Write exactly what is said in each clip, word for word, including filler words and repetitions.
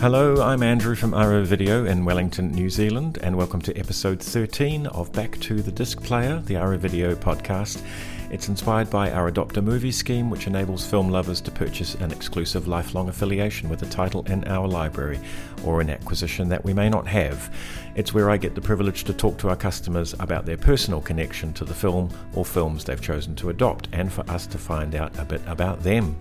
Hello, I'm Andrew from Arrow Video in Wellington, New Zealand, and welcome to episode thirteen of Back to the Disc Player, the Arrow Video podcast. It's inspired by our Adopt a Movie scheme, which enables film lovers to purchase an exclusive lifelong affiliation with a title in our library, or an acquisition that we may not have. It's where I get the privilege to talk to our customers about their personal connection to the film or films they've chosen to adopt, and for us to find out a bit about them.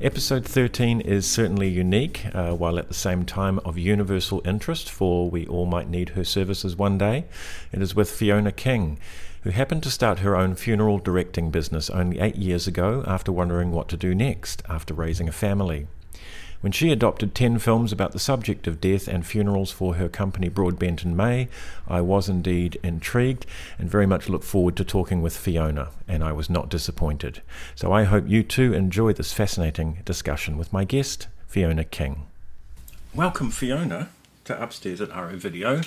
Episode thirteen is certainly unique, uh, while at the same time of universal interest, for we all might need her services one day. It is with Fiona King, who happened to start her own funeral directing business only eight years ago after wondering what to do next after raising a family. When she adopted ten films about the subject of death and funerals for her company Broadbent and May, I was indeed intrigued and very much looked forward to talking with Fiona, and I was not disappointed. So I hope you too enjoy this fascinating discussion with my guest, Fiona King. Welcome, Fiona, to Upstairs at Arrow Video.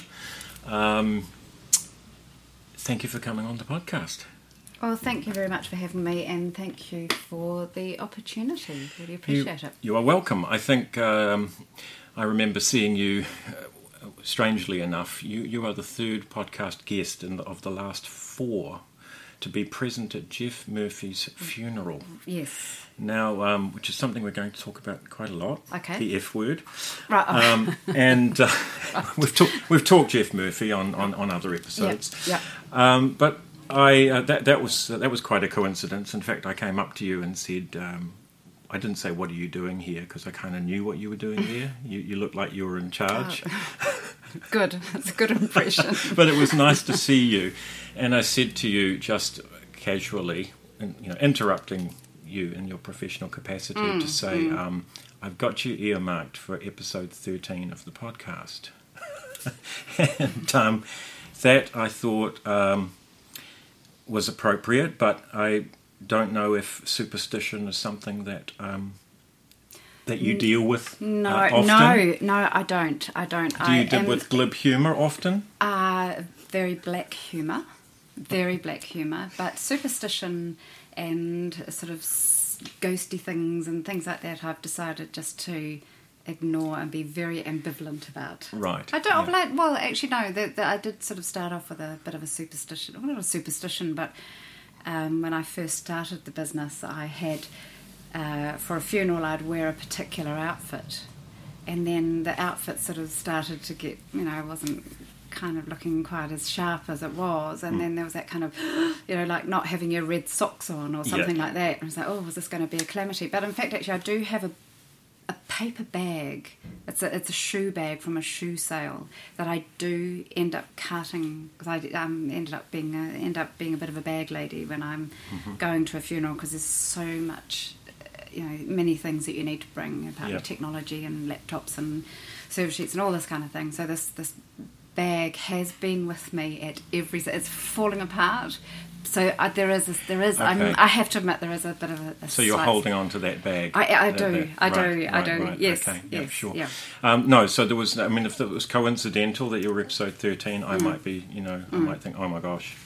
Um, thank you for coming on the podcast. Well, thank you very much for having me, and thank you for the opportunity. Really appreciate you, it. You are welcome. I think um, I remember seeing you, uh, strangely enough, you, you are the third podcast guest in the, of the last four to be present at Jeff Murphy's funeral. Yes. Now, um, which is something we're going to talk about quite a lot. Okay. The F word. Right. Um, and uh, right. we've, talk, we've talked Jeff Murphy on, on, on other episodes. Yeah. Yep. Um, but... I uh, that that was uh, that was quite a coincidence. In fact, I came up to you and said, um, I didn't say, "What are you doing here?" because I kind of knew what you were doing there. You, you looked like you were in charge. Oh. Good, that's a good impression. But it was nice to see you, and I said to you just casually, and, you know, interrupting you in your professional capacity, mm, to say, mm. um, "I've got you earmarked for episode thirteen of the podcast," and um, that I thought. Um, was appropriate, but I don't know if superstition is something that um, that you deal with no, uh, often. No, no, I don't. I don't. Do you I deal am, with glib humour often? Uh, very black humour, very black humour, but superstition and sort of ghosty things and things like that I've decided just to ignore and be very ambivalent about. Right. I don't. Yeah. Like, well, actually, no. The, the, I did sort of start off with a bit of a superstition. Well, not a superstition, but um, when I first started the business, I had uh, for a funeral I'd wear a particular outfit, and then the outfit sort of started to get, you know, I wasn't kind of looking quite as sharp as it was, and mm. then there was that kind of, you know, like not having your red socks on or something yeah. like that. And I was like, oh, is this going to be a calamity? But in fact, actually, I do have a. a paper bag. It's a it's a shoe bag from a shoe sale that I do end up cutting, because I um, ended up being a, end up being a bit of a bag lady when I'm mm-hmm. going to a funeral, because there's so much, you know, many things that you need to bring about yep. technology and laptops and service sheets and all this kind of thing. So this this bag has been with me at every. It's falling apart. So uh, there is, a, there is. Okay. I'm, I have to admit, there is a bit of a. a so you're slight... holding on to that bag. I, I do, that, that. I do, right, I do. Right, right. Yes, okay. yes, yep, sure. Yeah. Um, no, so there was. I mean, if it was coincidental that you were episode thirteen, I mm. might be. You know, I mm. might think, oh my gosh,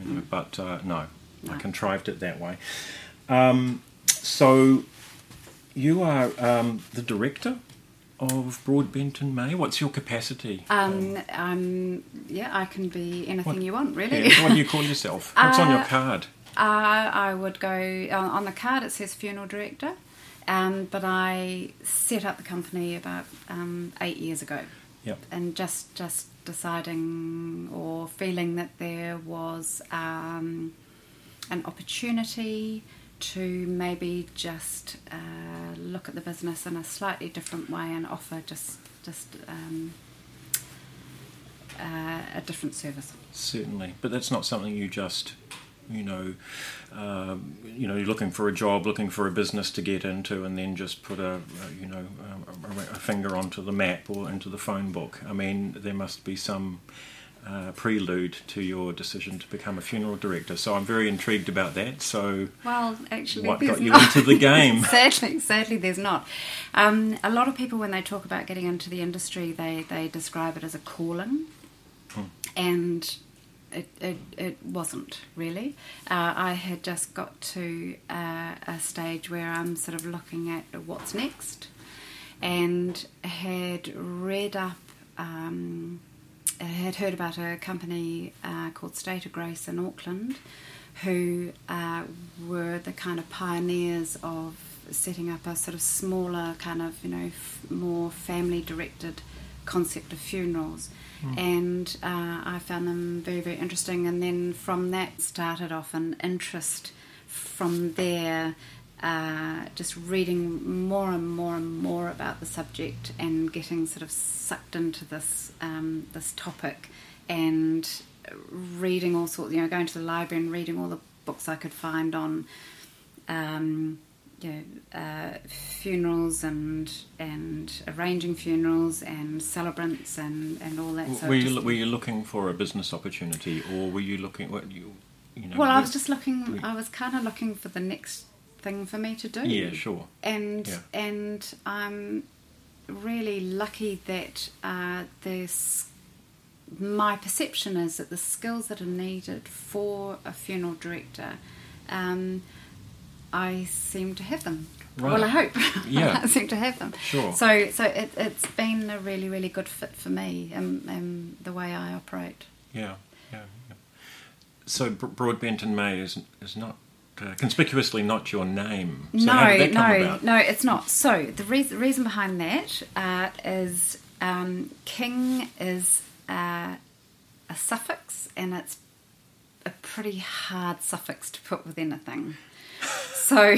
you know. Mm. But uh, no, no, I contrived it that way. Um, so, you are um, the director of Broadbent and May. What's your capacity? Um, um, yeah, I can be anything what, you want, really. Yeah, what do you call yourself? What's uh, on your card? Uh, I would go uh, on the card. It says funeral director, um, but I set up the company about um, eight years ago. Yep. And just just deciding or feeling that there was um, an opportunity to maybe just uh, look at the business in a slightly different way and offer just just um, uh, a different service. Certainly, but that's not something you just, you know, um, you know, you're looking for a job, looking for a business to get into, and then just put a, a you know, a, a finger onto the map or into the phone book. I mean, there must be some Uh, prelude to your decision to become a funeral director, so I'm very intrigued about that. So, well, actually, what got you not. into the game? sadly, sadly, there's not. Um, a lot of people, when they talk about getting into the industry, they, they describe it as a calling, hmm. and it, it it wasn't really. Uh, I had just got to uh, a stage where I'm sort of looking at what's next. and had read up, um, had heard about a company uh, called State of Grace in Auckland, who uh, were the kind of pioneers of setting up a sort of smaller kind of, you know, f- more family-directed concept of funerals. Mm. And uh, I found them very, very interesting. And then from that started off an interest from there, uh, just reading more and more and more about the subject and getting sort of sucked into this um, this topic and reading all sorts, you know, going to the library and reading all the books I could find on um, you know, uh, funerals and and arranging funerals and celebrants and, and all that. Were you were you looking for a business opportunity, or were you looking? What you you know? Well, I was just looking. I was kind of looking for the next thing for me to do. Yeah, sure. And yeah. and I'm really lucky that uh, there's. My perception is that the skills that are needed for a funeral director, um, I seem to have them. Right. Well, I hope. Yeah. I seem to have them. Sure. So, so it, it's been a really, really good fit for me and, and the way I operate. Yeah, yeah. yeah. So, Broadbent and May is is not uh, conspicuously not your name. So no, how did that come no, about? no, it's not. So, the re- reason behind that uh, is um, King is. Uh, a suffix, and it's a pretty hard suffix to put with anything. So,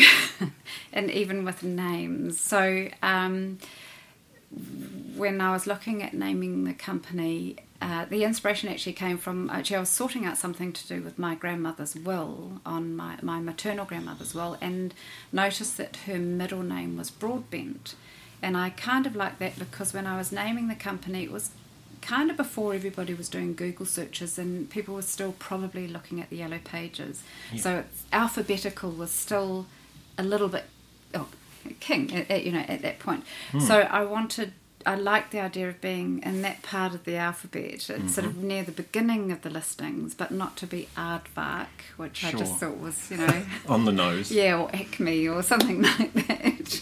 and even with names. So, um, when I was looking at naming the company, uh, the inspiration actually came from, actually I was sorting out something to do with my grandmother's will, on my, my maternal grandmother's will, and noticed that her middle name was Broadbent. And I kind of liked that because when I was naming the company, it was kind of before everybody was doing Google searches and people were still probably looking at the yellow pages. Yeah. So it's, alphabetical was still a little bit, oh, king, at, at, you know, at that point. Mm. So I wanted, I liked the idea of being in that part of the alphabet. It's mm-hmm. sort of near the beginning of the listings, but not to be aardvark, which sure. I just thought was, you know. On the nose. Yeah, or Acme or something like that.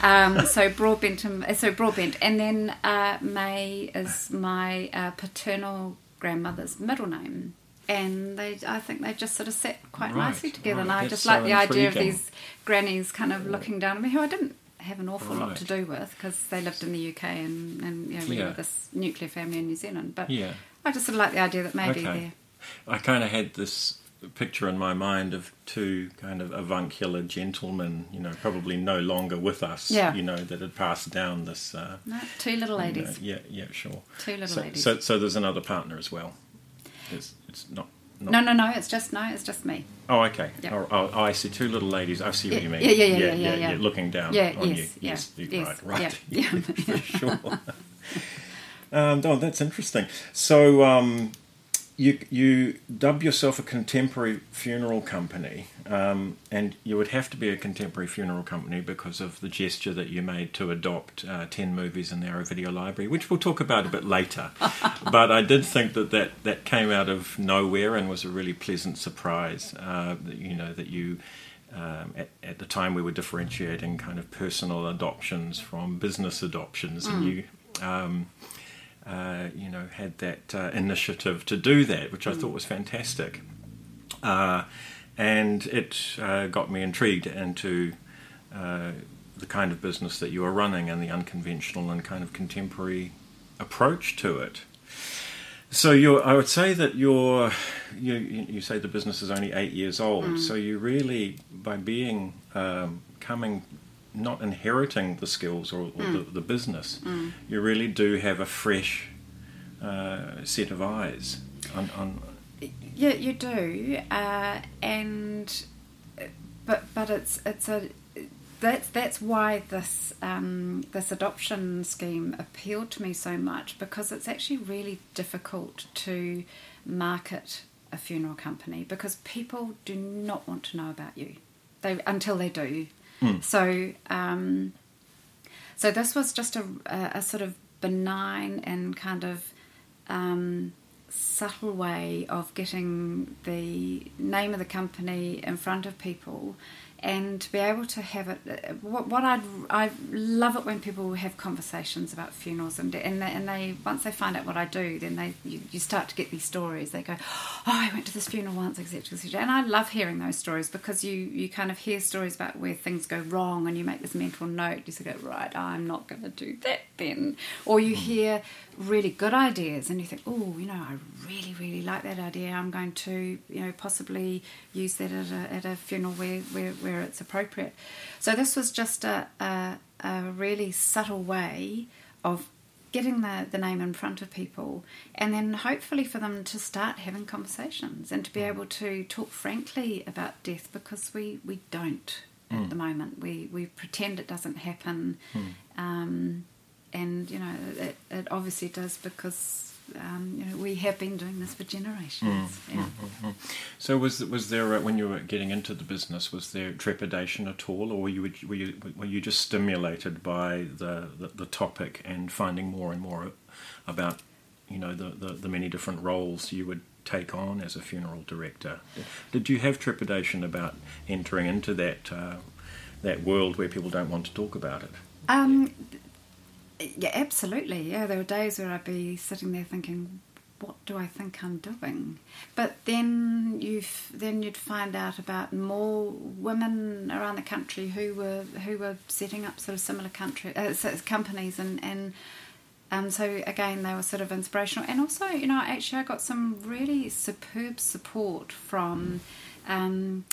Um, so Broadbent, and, so Broadbent, and then uh, May is my uh, paternal grandmother's middle name, and they, I think they just sort of sat quite right, nicely together. Right. And I That's just so like the intriguing. Idea of these grannies kind of looking down at me, who I didn't have an awful right. lot to do with because they lived in the U K and, and you know, we yeah. were this nuclear family in New Zealand. But yeah. I just sort of like the idea that maybe okay. they're. I kind of had this picture in my mind of two kind of avuncular gentlemen, you know, probably no longer with us, yeah. you know, that had passed down this... Uh, no, two little ladies. You know, yeah, yeah, sure. Two little so, ladies. So so there's another partner as well. It's, it's not, not... No, no, no, it's just no, it's just me. Oh, okay. Yep. Oh, oh, I see two little ladies. I see yeah, what you mean. Yeah, yeah, yeah, yeah, yeah. yeah, yeah, yeah. Looking down yeah, on yes, you. Yeah, yes, yes, yes. Right, right. Yeah, yeah, yeah, for sure. um, oh, that's interesting. So... Um, You you dub yourself a contemporary funeral company, um, and you would have to be a contemporary funeral company because of the gesture that you made to adopt uh, ten movies in the Arrow Video Library, which we'll talk about a bit later. But I did think that, that that came out of nowhere and was a really pleasant surprise, uh, that, you know, that you... Um, at, at the time we were differentiating kind of personal adoptions from business adoptions, mm. and you... Um, Uh, you know, had that uh, initiative to do that, which I mm. thought was fantastic. Uh, and it uh, got me intrigued into uh, the kind of business that you were running and the unconventional and kind of contemporary approach to it. So you're, I would say that you're, you, you say the business is only eight years old, mm. so you really, by being, um, coming... not inheriting the skills or, or mm. the, the business, mm. you really do have a fresh uh, set of eyes. On, on yeah, you do, uh, and but but it's it's a that's that's why this um, this adoption scheme appealed to me so much, because it's actually really difficult to market a funeral company because people do not want to know about you. They until they do. Mm. So, um, so this was just a, a, a sort of benign and kind of um, subtle way of getting the name of the company in front of people and be able to have it. What, what I'd, I love it when people have conversations about funerals, and and they, and they once they find out what I do, then they you, you start to get these stories. They go, oh, I went to this funeral once, et cetera, et cetera. And I love hearing those stories, because you, you kind of hear stories about where things go wrong, and you make this mental note. You sort of go, right, I'm not going to do that then. Or you hear really good ideas, and you think, oh, you know, I really, really like that idea. I'm going to, you know, possibly use that at a, at a funeral where where where it's appropriate. So this was just a, a, a really subtle way of getting the, the name in front of people, and then hopefully for them to start having conversations and to be able to talk frankly about death, because we, we don't mm. at the moment. We, we pretend it doesn't happen. Mm. Um, and, you know, it, it obviously does, because... Um, you know, we have been doing this for generations. Mm, yeah. mm, mm, mm. So, was was there a, when you were getting into the business, was there trepidation at all, or were you were you, were you just stimulated by the, the, the topic and finding more and more about, you know, the, the, the many different roles you would take on as a funeral director? Did you have trepidation about entering into that uh, that world where people don't want to talk about it? Um. Yeah. Yeah, absolutely. Yeah, there were days where I'd be sitting there thinking, "What do I think I'm doing?" But then you then you'd find out about more women around the country who were who were setting up sort of similar country uh, companies, and and um, so again they were sort of inspirational. And also, you know, actually I got some really superb support from. Um,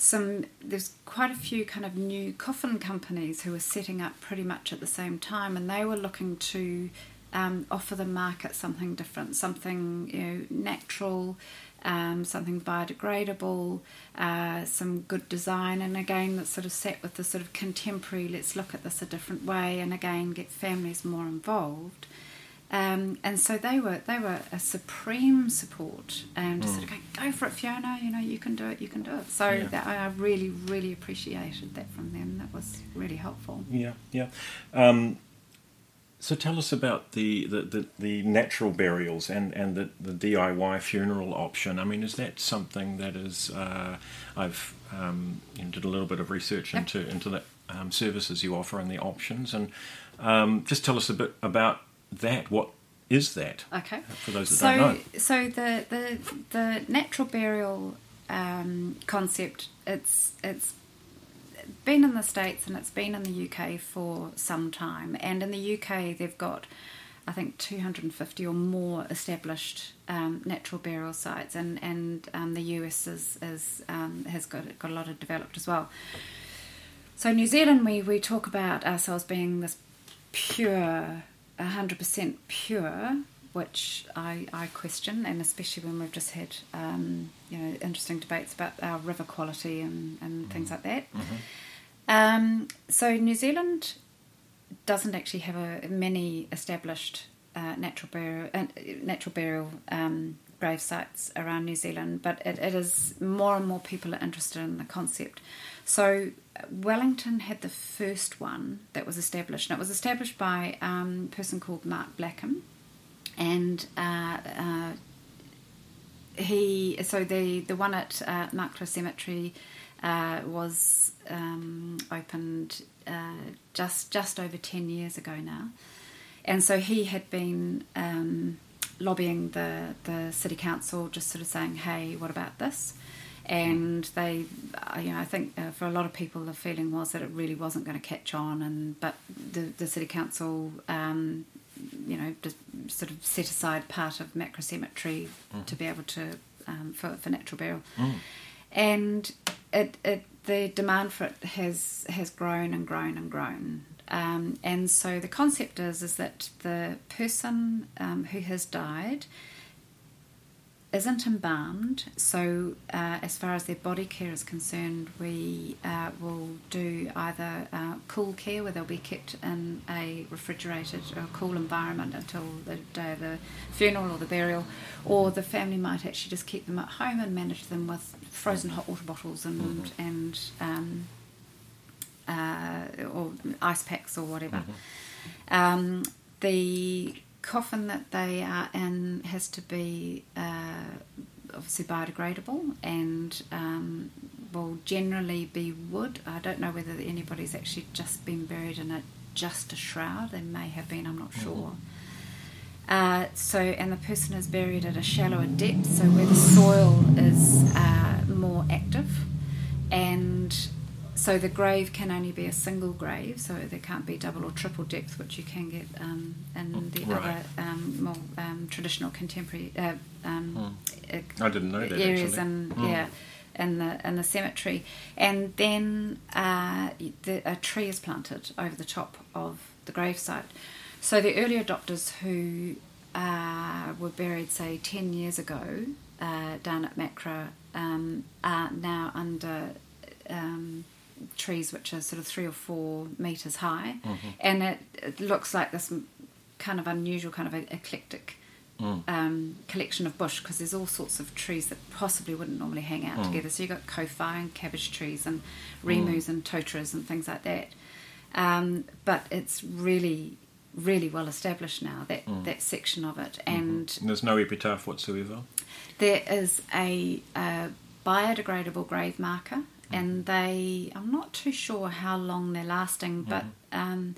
Some there's quite a few kind of new coffin companies who were setting up pretty much at the same time, and they were looking to um, offer the market something different, something you know natural, um, something biodegradable, uh, some good design, and again that sort of sat with the sort of contemporary. Let's look at this a different way, and again get families more involved. Um, and so they were they were a supreme support, and just mm. sort of going, go for it, Fiona. You know, you can do it. You can do it. So yeah. that, I really, really appreciated that from them. That was really helpful. Yeah, yeah. Um, so tell us about the the, the, the natural burials and and the, the D I Y funeral option. I mean, is that something that is? Uh, I've um, you know, did a little bit of research into okay. into the um, services you offer and the options, and um, just tell us a bit about. That what is that? Okay, for those that so, don't know. So the the the natural burial um, concept it's it's been in the States and it's been in the U K for some time. And in the U K they've got I think two hundred fifty or more established um, natural burial sites, and and um, the U S is, is um, has got got a lot of developed as well. So New Zealand we we talk about ourselves being this pure. one hundred percent pure, which I, I question, and especially when we've just had um, you know interesting debates about our river quality and, and mm-hmm. things like that. Mm-hmm. Um, so New Zealand doesn't actually have a many established uh, natural burial uh, natural burial um, grave sites around New Zealand, but it, it is more and more people are interested in the concept. So Wellington had the first one that was established, and it was established by um, a person called Mark Blackham, and uh, uh, he. So the the one at uh, Makara Cemetery uh, was um, opened uh, just just over ten years ago now, and so he had been. Um, lobbying the, the city council, just sort of saying, hey, what about this? And they, you know, I think uh, for a lot of people the feeling was that it really wasn't going to catch on, and but the, the city council, um, you know, just sort of set aside part of Makara Cemetery mm. to be able to, um, for, for natural burial. Mm. And it, it the demand for it has, has grown and grown and grown. Um, and so the concept is is that the person um, who has died isn't embalmed. So uh, as far as their body care is concerned, we uh, will do either uh, cool care, where they'll be kept in a refrigerated or cool environment until the day of the funeral or the burial, or the family might actually just keep them at home and manage them with frozen hot water bottles and... Mm-hmm. and um, Uh, or ice packs or whatever. Mm-hmm. Um, the coffin that they are in has to be uh, obviously biodegradable and um, will generally be wood. I don't know whether anybody's actually just been buried in a just a shroud. They may have been, I'm not sure. Uh, so, and the person is buried at a shallower depth, so where the soil is uh, more active, and so the grave can only be a single grave, so there can't be double or triple depth, which you can get um, in the right. other um, more um, traditional contemporary uh, um, hmm. I didn't know that areas in, hmm. yeah, in the in the cemetery. And then uh, the, a tree is planted over the top of the gravesite. So the early adopters who uh, were buried, say, ten years ago uh, down at Makara um, are now under um, trees which are sort of three or four metres high. Mm-hmm. And it, it looks like this kind of unusual, kind of eclectic mm. um, collection of bush, because there's all sorts of trees that possibly wouldn't normally hang out mm. together. So you've got kowhai and cabbage trees and remus mm. and totras and things like that. Um, but it's really... really well established now, that mm. that section of it, and, mm-hmm. and there's no epitaph whatsoever. There is a, a biodegradable grave marker, mm. and they I'm not too sure how long they're lasting, but mm. um,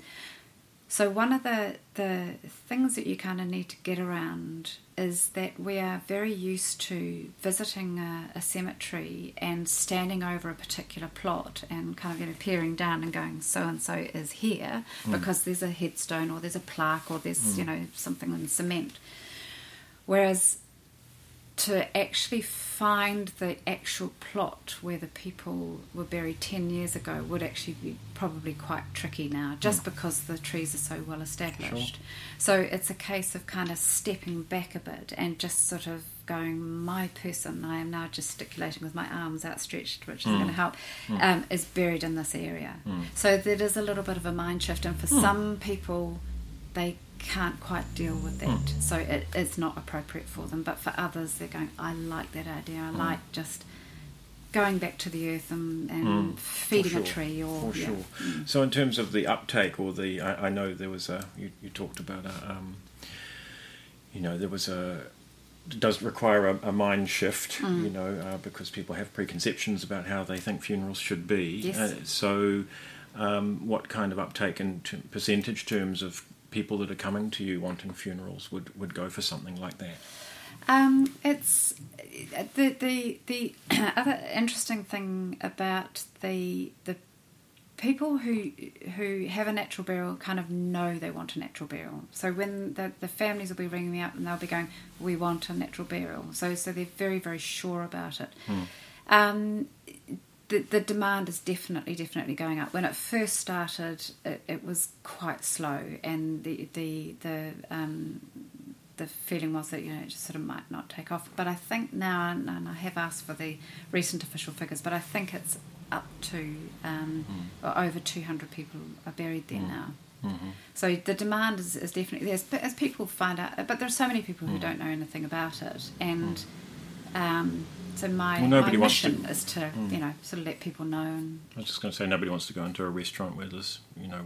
so one of the the things that you kind of need to get around is that we are very used to visiting a, a cemetery and standing over a particular plot and kind of, you know, peering down and going, so and so is here, mm. because there's a headstone or there's a plaque or there's mm. you know, something in cement. Whereas to actually find the actual plot where the people were buried ten years ago would actually be probably quite tricky now, just mm. because the trees are so well established. Sure. So it's a case of kind of stepping back a bit and just sort of going, my person, I am now gesticulating with my arms outstretched, which mm. is going to help, mm. um, is buried in this area. Mm. So there is a little bit of a mind shift, and for mm. some people, they can't quite deal with that, mm. so it, it's not appropriate for them. But for others, they're going, I like that idea, I mm. like just going back to the earth and, and mm. feeding sure. a tree. Or for yeah. sure. Mm. So in terms of the uptake, or the I, I know there was a you, you talked about a um, you know there was a it does require a, a mind shift, mm. you know, uh, because people have preconceptions about how they think funerals should be. Yes. Uh, so um, what kind of uptake in t- percentage terms of people that are coming to you wanting funerals would, would go for something like that? Um, it's the the the other interesting thing about the the people who who have a natural burial kind of know they want a natural burial. So when the the families will be ringing me up and they'll be going, we want a natural burial. So so they're very very sure about it. Mm. Um, The, the demand is definitely, definitely going up. When it first started, it, it was quite slow, and the the the um, the feeling was that, you know, it just sort of might not take off. But I think now, and I have asked for the recent official figures, but I think it's up to um, mm. over two hundred people are buried there mm. now. Mm-hmm. So the demand is, is definitely there, as, as people find out. But there are so many people who mm. don't know anything about it, and. Mm. Um, so my, well, my mission to, is to, mm. you know, sort of let people know. And I was just going to say, nobody wants to go into a restaurant where there's, you know,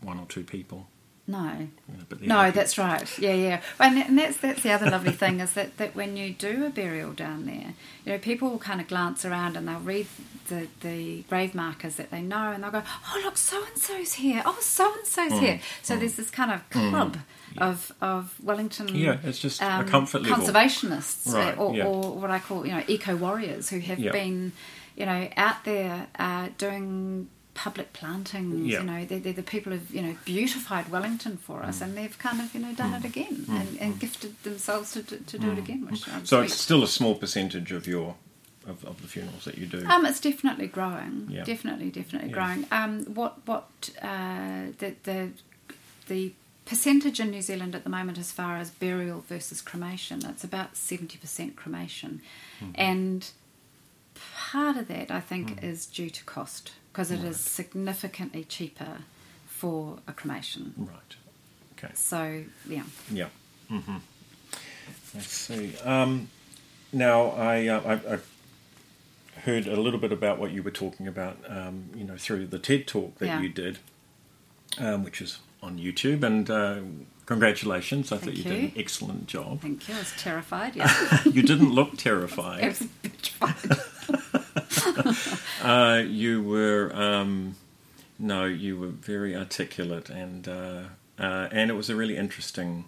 one or two people. No. You know, but no, happy. That's right. Yeah, yeah. And, and that's that's the other lovely thing is that, that when you do a burial down there, you know, people will kind of glance around and they'll read the, the grave markers that they know, and they'll go, oh, look, so-and-so's here. Oh, so-and-so's mm. here. So mm. there's this kind of club. Mm. Of of Wellington, yeah, it's just um, a comfort level. Conservationists, right, or, yeah. or what I call, you know, eco warriors who have yep. been, you know, out there uh, doing public plantings. Yep. You know, they're, they're the people who've, you know, beautified Wellington for us, mm. and they've kind of, you know, done mm. it again, mm. and, and mm. gifted themselves to do, to do mm. it again. Which mm. so sweet. It's still a small percentage of your of, of the funerals that you do. Um, it's definitely growing. Yep. Definitely, definitely yeah. growing. Um, what what uh, the the the percentage in New Zealand at the moment as far as burial versus cremation, it's about seventy percent cremation. Mm-hmm. And part of that, I think, mm. is due to cost, because it right. is significantly cheaper for a cremation. Right. Okay. So, yeah. Yeah. Mm-hmm. Let's see. Um, now, I, uh, I, I heard a little bit about what you were talking about, um, you know, through the TED Talk that yeah. you did, um, which is... on YouTube, and uh, congratulations. I Thank thought you, you did an excellent job. Thank you. I was terrified, yeah. You didn't look terrified. I was petrified. Uh, you were, um, no, you were very articulate, and uh, uh, and it was a really interesting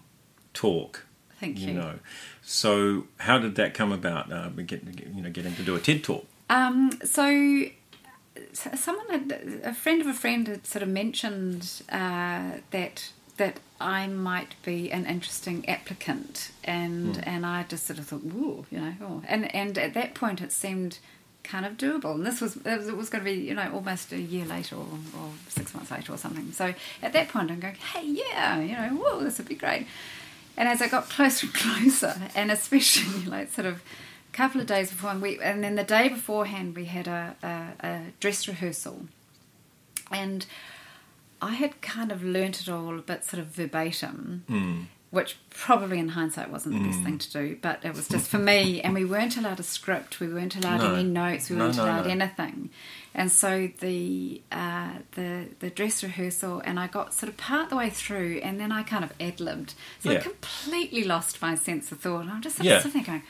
talk. Thank you. You know, so how did that come about? Uh, get, you know, getting to do a TED talk. Um, so. Someone, had, a friend of a friend, had sort of mentioned uh, that that I might be an interesting applicant, and mm. and I just sort of thought, ooh, you know, oh. and and at that point it seemed kind of doable. And this was it was going to be, you know, almost a year later or, or six months later or something. So at that point I'm going, hey, yeah, you know, whoa, this would be great. And as I got closer and closer, and especially like sort of. Couple of days before, and, we, and then the day beforehand, we had a, a, a dress rehearsal, and I had kind of learnt it all a bit sort of verbatim, mm. which probably in hindsight wasn't mm. the best thing to do, but it was just for me. And we weren't allowed a script, we weren't allowed no. any notes, we no, weren't no, allowed no. anything. And so the uh, the the dress rehearsal, and I got sort of part the way through, and then I kind of ad-libbed, so yeah. I completely lost my sense of thought. And I'm just sort of yeah. sitting there going.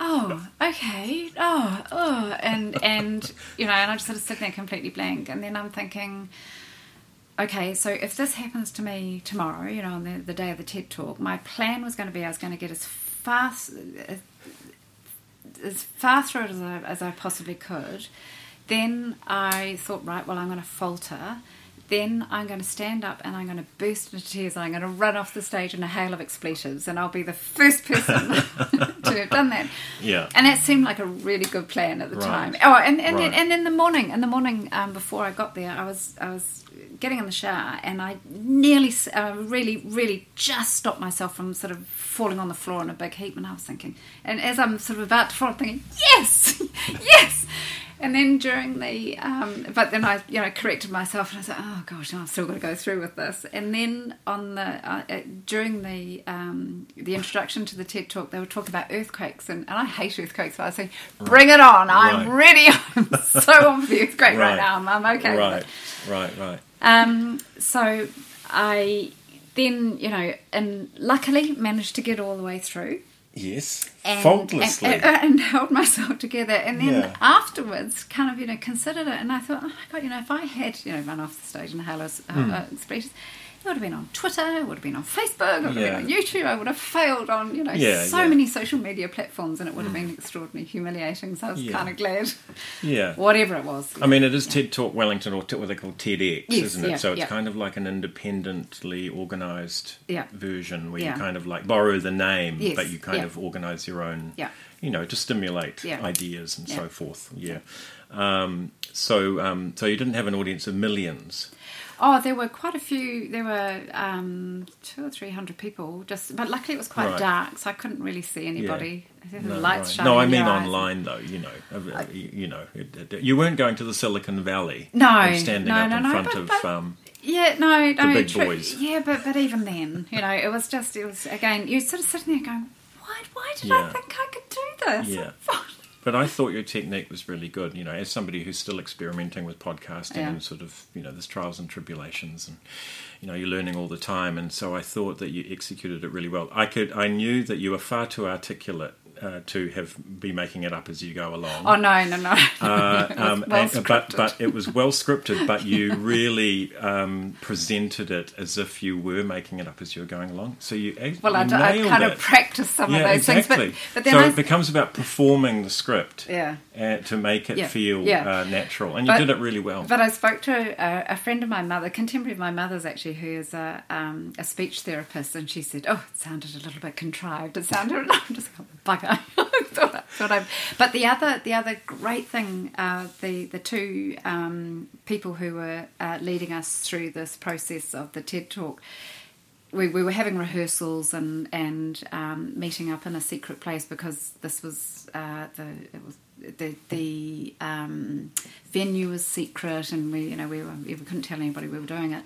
Oh, okay. Oh, oh, and and you know, and I'm just sort of sitting there completely blank, and then I'm thinking, okay, so if this happens to me tomorrow, you know, on the, the day of the TED Talk, my plan was going to be I was going to get as fast as, as far through it as I, as I possibly could. Then I thought, right, well, I'm going to falter. Then I'm going to stand up and I'm going to burst into tears and I'm going to run off the stage in a hail of expletives, and I'll be the first person to have done that. Yeah. And that seemed like a really good plan at the right. time. Oh, and and, right. then, and then the morning, in the morning um, before I got there, I was I was getting in the shower, and I nearly, uh, really, really just stopped myself from sort of falling on the floor in a big heap, and I was thinking, and as I'm sort of about to fall, I'm thinking, yes, yes. And then during the, um, but then I, you know, corrected myself and I said, oh gosh, no, I've still got to go through with this. And then on the, uh, during the um, the introduction to the TED Talk, they were talking about earthquakes, and, and I hate earthquakes, but I was saying, bring it on, I'm right. ready, I'm so on for the earthquake right. right now, I'm okay right. with it. Right, right, right. Um, so I then, you know, and luckily managed to get all the way through. Yes, and, faultlessly. And, and, and held myself together. And then yeah. afterwards, kind of, you know, considered it. And I thought, oh, my God, you know, if I had, you know, run off the stage in a halo of uh, mm. expressions, it would have been on Twitter, it would have been on Facebook, it would yeah. have been on YouTube, I would have failed on, you know, yeah, so yeah. many social media platforms, and it would have mm. been extraordinarily humiliating. So I was yeah. kind of glad. Yeah. Whatever it was. I yeah. mean, it is yeah. TED Talk Wellington, or what they call TEDx, yes, isn't it? Yeah, so it's yeah. kind of like an independently organised yeah. version where yeah. you kind of like borrow the name, yes, but you kind yeah. of organise your own, yeah. you know, to stimulate yeah. ideas and yeah. so forth. Yeah. Um, so, um, so you didn't have an audience of millions. Oh, there were quite a few. There were um, two or three hundred people. Just, but luckily it was quite right. dark, so I couldn't really see anybody. Yeah. The no, lights right. shining. No, I mean online eyes. Though. You know, I, you know, it, it, you weren't going to the Silicon Valley. No, and standing no, up no, in no, front but, of but, um, yeah, no, no, the big true, boys. Yeah, but but even then, you know, it was just it was again. You're sort of sitting there going, why? Why did yeah. I think I could do this? Yeah. But I thought your technique was really good, you know, as somebody who's still experimenting with podcasting yeah. and sort of, you know, there's trials and tribulations and, you know, you're learning all the time. And so I thought that you executed it really well. I could, I knew that you were far too articulate uh, to have be making it up as you go along. Oh, no, no, no. Uh, um, well and, but, but it was well scripted, but you really um, presented it as if you were making it up as you were going along. So you well, you I, nailed I kind it. Of practiced some yeah, of those exactly. things. But, but then so I... it becomes about performing the script. Yeah. Uh, to make it yeah. feel yeah. Uh, natural, and you but, did it really well. But I spoke to a, a friend of my mother, contemporary of my mother's actually, who is a, um, a speech therapist, and she said, "Oh, it sounded a little bit contrived. It sounded." I'm just going, bugger. I thought, I, thought I, but the other, the other great thing, uh, the the two um, people who were uh, leading us through this process of the TED Talk. We, we were having rehearsals and and um, meeting up in a secret place because this was uh, the it was the the um, venue was secret, and we you know we were we couldn't tell anybody we were doing it.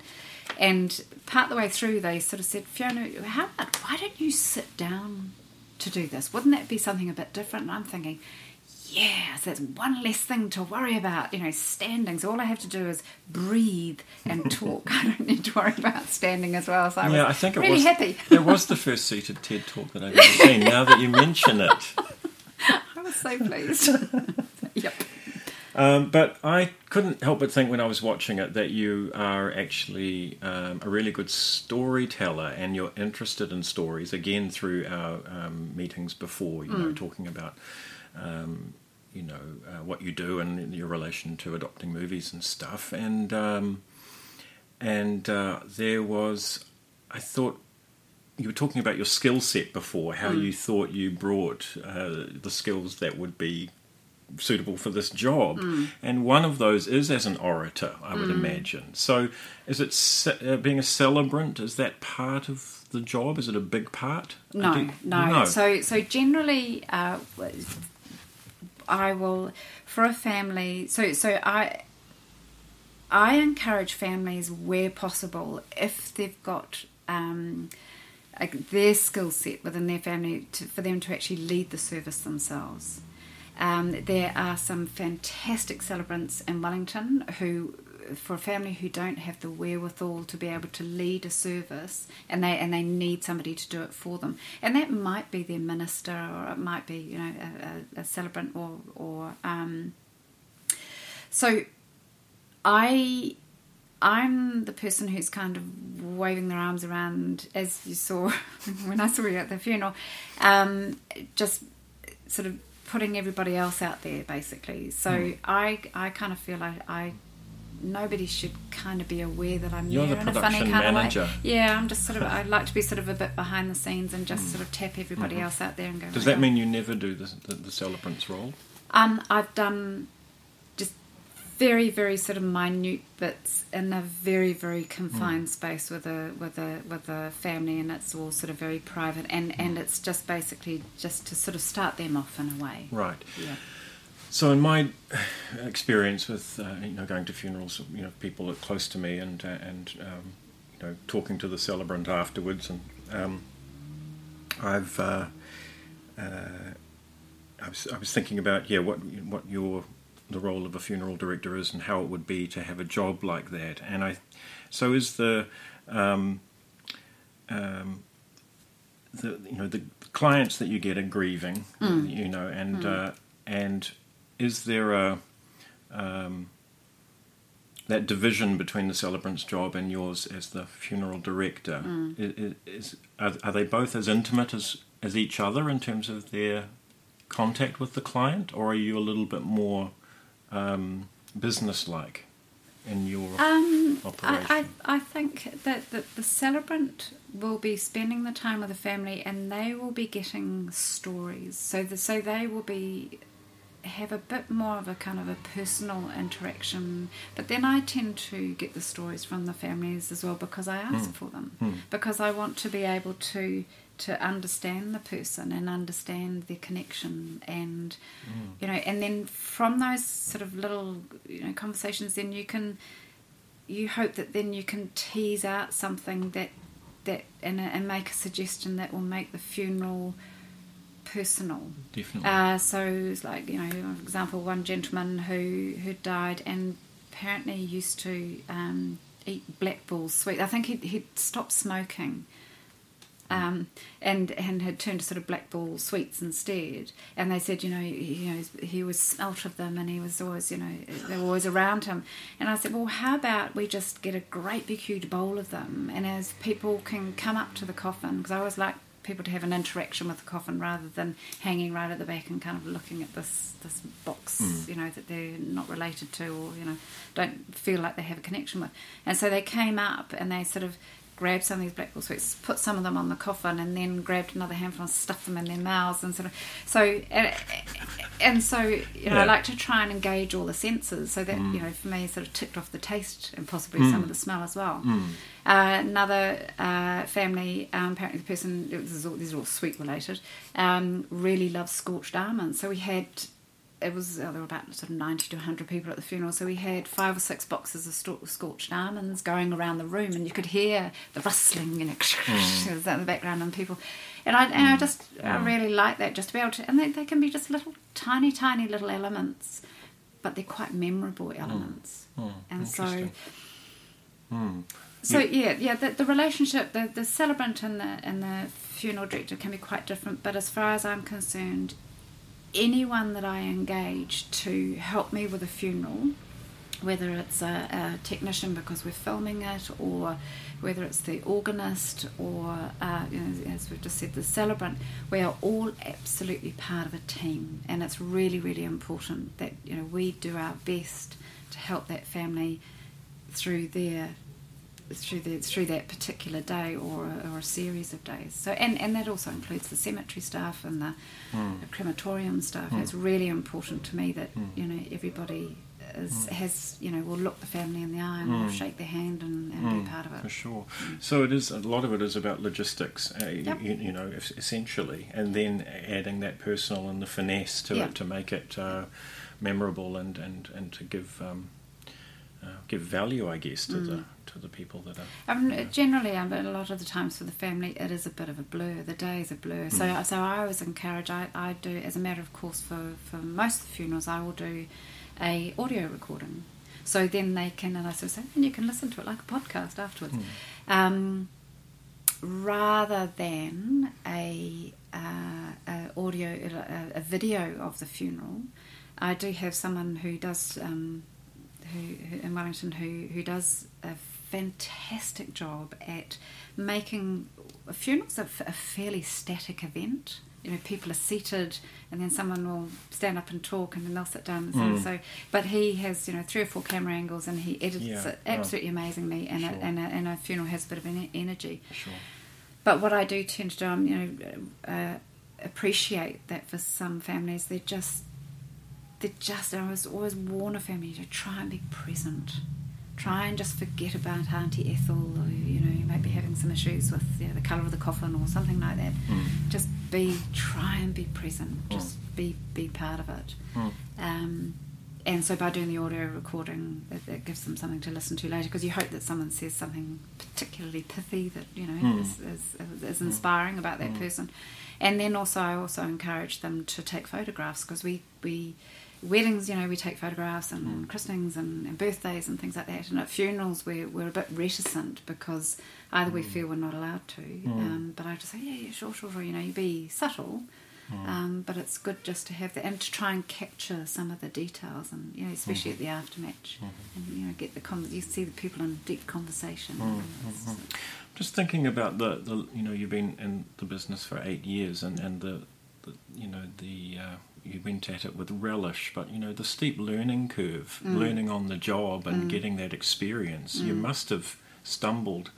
And part of the way through, they sort of said, "Fiona, how about why don't you sit down to do this? Wouldn't that be something a bit different?" And I'm thinking, yes, that's one less thing to worry about, you know, standing. So all I have to do is breathe and talk. I don't need to worry about standing as well. So I yeah, was I think it really was, happy. It was the first seated TED Talk that I've ever seen, now that you mention it. I was so pleased. Yep. Um, but I couldn't help but think when I was watching it that you are actually um, a really good storyteller, and you're interested in stories, again, through our um, meetings before, you mm. know, talking about, um, you know, uh, what you do and your relation to adopting movies and stuff. And, um, and uh, there was, I thought, you were talking about your skill set before, how mm. you thought you brought uh, the skills that would be suitable for this job, mm. and one of those is as an orator, I would mm. imagine. So is it ce- uh, being a celebrant, is that part of the job? Is it a big part? No, do, no. no. So so generally uh, I will, for a family, so so I I encourage families where possible, if they've got um, like their skill set within their family, to, for them to actually lead the service themselves. Um, there are some fantastic celebrants in Wellington who, for a family who don't have the wherewithal to be able to lead a service, and they and they need somebody to do it for them, and that might be their minister, or it might be, you know, a, a celebrant, or or um, so I I'm the person who's kind of waving their arms around, as you saw when I saw you at the funeral, um, just sort of putting everybody else out there, basically. So mm. I, I kind of feel like I, nobody should kind of be aware that I'm You're there the in a funny kind manager. of way. Yeah, I'm just sort of. I like to be sort of a bit behind the scenes and just mm. sort of tap everybody mm-hmm. else out there and go. Does that mean you never do the, the, the celebrant's role? Um, I've done just very, very sort of minute bits in a very, very confined mm. space with a with a with a family, and it's all sort of very private, and, mm. and it's just basically just to sort of start them off in a way. Right. Yeah. So in my experience with uh, you know, going to funerals, you know, people that are close to me, and uh, and um, you know, talking to the celebrant afterwards, and um, I've uh, uh, I was I was thinking about yeah what what your the role of a funeral director is, and how it would be to have a job like that. And I, so is the, um, um, the you know the clients that you get are grieving, mm. you know, and mm. uh, and is there a um, that division between the celebrant's job and yours as the funeral director? Mm. Is, is are, are they both as intimate as, as each other in terms of their contact with the client, or are you a little bit more Um, business-like in your um, operation? I, I, I think that, that the celebrant will be spending the time with the family, and they will be getting stories. So the, so they will be have a bit more of a kind of a personal interaction. But then I tend to get the stories from the families as well, because I ask mm. for them, mm. because I want to be able to to understand the person and understand their connection, and mm. you know, and then from those sort of little, you know, conversations, then you can, you hope that then you can tease out something that that and, and make a suggestion that will make the funeral personal. Definitely. Uh, so it's like, you know, for example, one gentleman who who died and apparently used to um, eat black ball sweet. I think he he stopped smoking. Um, and and had turned to sort of black ball sweets instead. And they said, you know, he, you know, he was smelt of them, and he was always, you know, they were always around him. And I said, well, how about we just get a great big huge bowl of them, and as people can come up to the coffin, because I always like people to have an interaction with the coffin rather than hanging right at the back and kind of looking at this this box, mm. you know, that they're not related to, or, you know, don't feel like they have a connection with. And so they came up and they sort of grabbed some of these black ball sweets, put some of them on the coffin, and then grabbed another handful and stuffed them in their mouths, and sort of so and, and so you know yeah. I like to try and engage all the senses, so that mm. you know, for me, sort of ticked off the taste and possibly mm. some of the smell as well. Mm. Uh, another uh, family, um, apparently the person, it was all, these are all sweet related, um, really loves scorched almonds, so we had. It was oh, there were about sort of ninety to a hundred people at the funeral, so we had five or six boxes of sto- scorched almonds going around the room, and you could hear the rustling, you know, mm. in the background, and people. And I, and I just yeah. I really like that, just to be able to, and they, they can be just little tiny, tiny little elements, but they're quite memorable elements. Mm. Mm. And so, mm. so yeah, yeah, yeah the, the relationship, the, the celebrant and the and the funeral director can be quite different, but as far as I'm concerned, anyone that I engage to help me with a funeral, whether it's a, a technician because we're filming it, or whether it's the organist, or uh, you know, as we've just said, the celebrant, we are all absolutely part of a team, and it's really, really important that, you know, we do our best to help that family through their through the through that particular day or a, or a series of days. So and, and that also includes the cemetery staff and the, mm. the crematorium staff. Mm. It's really important to me that mm. you know everybody is, mm. has you know will look the family in the eye and mm. will shake their hand and, and mm. be part of it. For sure. Mm. So it is a lot of it is about logistics, uh, yep. you, you know, essentially, and then adding that personal and the finesse to yep. it to make it uh, memorable and, and, and to give. Um, Uh, give value, I guess, to mm. the to the people that are... Um, you know. Generally, um, but a lot of the times for the family, it is a bit of a blur. The day is a blur. Mm. So so I always encourage, I, I do, as a matter of course, for, for most of the funerals, I will do a audio recording. So then they can, and I sort of say, and you can listen to it like a podcast afterwards. Mm. Um, rather than a, uh, a audio, a, a video of the funeral, I do have someone who does... Um, Who, in Wellington who, who does a fantastic job at making funerals a, a fairly static event. You know, people are seated and then someone will stand up and talk and then they'll sit down and mm. so. But he has, you know, three or four camera angles and he edits yeah. it absolutely oh. amazingly, and, sure. a, and, a, and a funeral has a bit of an energy. Sure. But what I do tend to do, I'm, you know, uh, appreciate that for some families they're just They're just, I was always warn a family to try and be present. Try and just forget about Auntie Ethel, or, you know, you might be having some issues with, you know, the colour of the coffin or something like that. Mm. Just be, try and be present. Just mm. be, be part of it. Mm. Um, and so by doing the audio recording, it, it gives them something to listen to later, because you hope that someone says something particularly pithy that, you know, mm. is, is, is inspiring about that mm. person. And then also I also encourage them to take photographs, because we... we weddings, you know, we take photographs and, and christenings and, and birthdays and things like that. And at funerals, we're, we're a bit reticent because either mm. we feel we're not allowed to. Mm. Um, but I just say, yeah, yeah, sure, sure, sure. You know, you be subtle. Mm. Um, but it's good just to have that and to try and capture some of the details, and, you know, especially mm. at the aftermatch. Mm. And, you know, get the con- you see the people in deep conversation. Mm. Mm-hmm. So. Just thinking about the, the, you know, you've been in the business for eight years and, and the, the, you know, the... Uh, you went at it with relish, but, you know, the steep learning curve, mm. learning on the job and mm. getting that experience, mm. you must have stumbled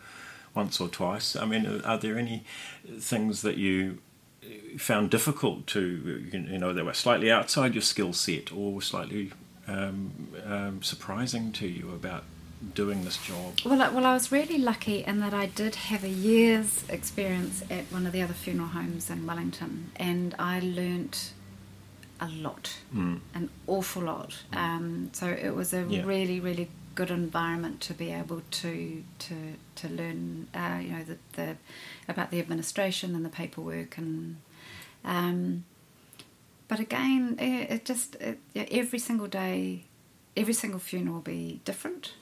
once or twice. I mean, are there any things that you found difficult to, you know, that were slightly outside your skill set or were slightly um, um, surprising to you about doing this job? Well, well, I was really lucky in that I did have a year's experience at one of the other funeral homes in Wellington, and I learnt... a lot, mm. an awful lot. Mm. Um, so it was a yeah. really, really good environment to be able to to to learn, uh, you know, the, the about the administration and the paperwork, and um, but again, it, it just it, yeah, every single day, every single funeral will be different.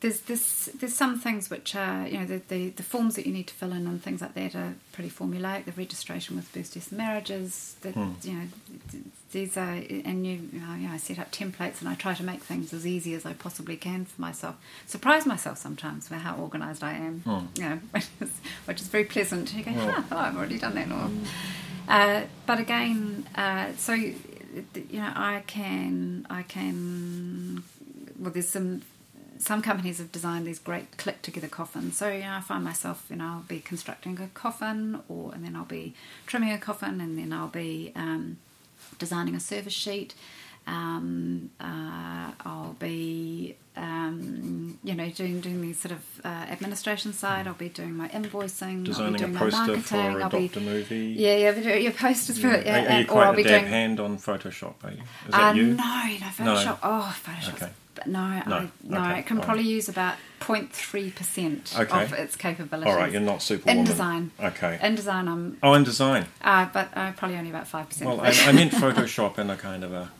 There's this there's some things which are, you know, the, the the forms that you need to fill in and things like that are pretty formulaic. The registration with births, deaths, marriages, that mm. you know. These are, and you, you know, I set up templates and I try to make things as easy as I possibly can for myself. Surprise myself sometimes for how organised I am, mm. you know, which is, which is very pleasant. You go, yeah. oh, I've already done that. Or, uh, but again, uh, so you know, I can, I can. Well, there's some. Some companies have designed these great click-together coffins. So, you know, I find myself, you know, I'll be constructing a coffin, or and then I'll be trimming a coffin, and then I'll be um, designing a service sheet. Um, uh, I'll be, um, you know, doing doing the sort of uh, administration side. I'll be doing my invoicing. Designing I'll be doing a poster for a I'll be, movie. Yeah, yeah, but your posters yeah. for it. Yeah, are, are you quite or a dab doing... hand on Photoshop, are you? Is that uh, you? No, no, Photoshop. No. Oh, Photoshop. Okay. But no, no, I, no okay. it can probably right. use about zero point three percent okay. of its capabilities. All right, you're not Superwoman. InDesign. Okay. InDesign, I'm... Oh, InDesign. Uh, but uh, probably only about five percent. Well, I, I meant Photoshop in a kind of a,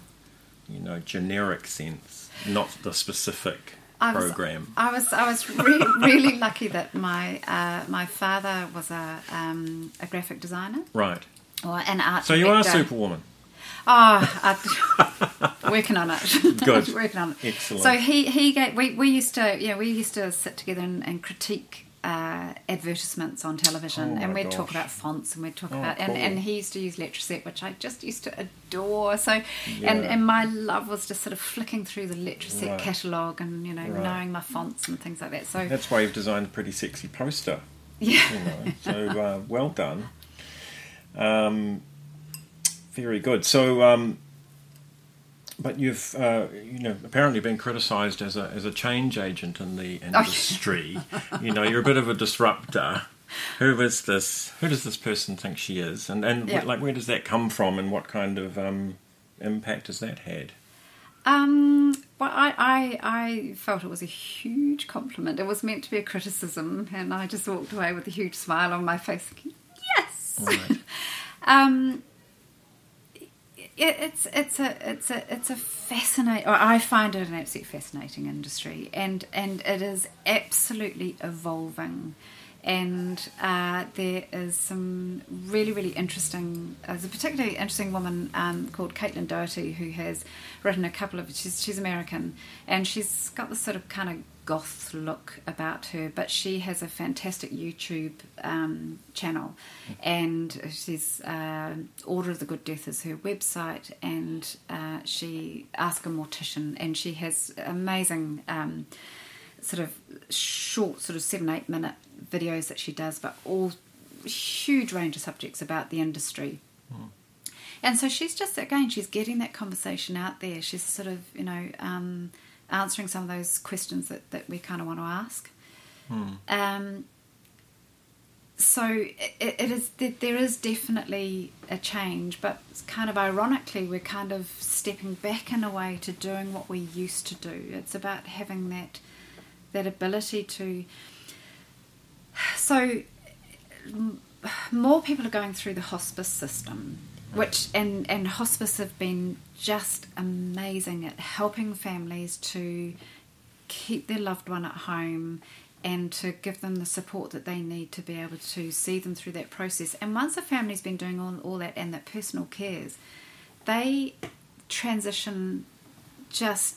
you know, generic sense, not the specific I was, program. I was I was re- really lucky that my uh, my father was a um, a graphic designer. Right. Or an art So you are Superwoman. Ah, oh, working on it. Good. Working on it. Excellent. So he he gave, we we used to yeah we used to sit together and, and critique uh, advertisements on television, oh and we'd gosh. talk about fonts and we'd talk oh, about cool. and, and he used to use Letraset, which I just used to adore. So yeah. and and my love was just sort of flicking through the Letraset right. catalogue and you know right. knowing my fonts and things like that. So that's why you've designed a pretty sexy poster. Yeah. You know. So uh, well done. Um. Very good. So, um, but you've, uh, you know, apparently been criticised as a as a change agent in the industry. You know, you're a bit of a disruptor. Who is this? Who does this person think she is? And and yeah. like, where does that come from? And what kind of um, impact has that had? Um, well, I, I I felt it was a huge compliment. It was meant to be a criticism, and I just walked away with a huge smile on my face. Thinking, yes. Right. um. It, it's it's a it's a it's a fascinating. I find it an absolutely fascinating industry, and, and it is absolutely evolving, and uh, there is some really really interesting. Uh, there's a particularly interesting woman um, called Caitlin Doughty who has written a couple of. She's she's American, and she's got this sort of kind of goth look about her, but she has a fantastic YouTube um, channel, and she's uh, Order of the Good Death is her website, and uh, she Ask a Mortician, and she has amazing um, sort of short sort of seven eight minute videos that she does, but all huge range of subjects about the industry. Mm. And so she's just again she's getting that conversation out there. She's sort of you know um, answering some of those questions that, that we kind of want to ask. Mm. Um, so it, it is there is definitely a change, but it's kind of ironically we're kind of stepping back in a way to doing what we used to do. It's about having that that ability to. So more people are going through the hospice system. Which and, and hospice have been just amazing at helping families to keep their loved one at home and to give them the support that they need to be able to see them through that process. And once a family's been doing all, all that and that personal cares, they transition just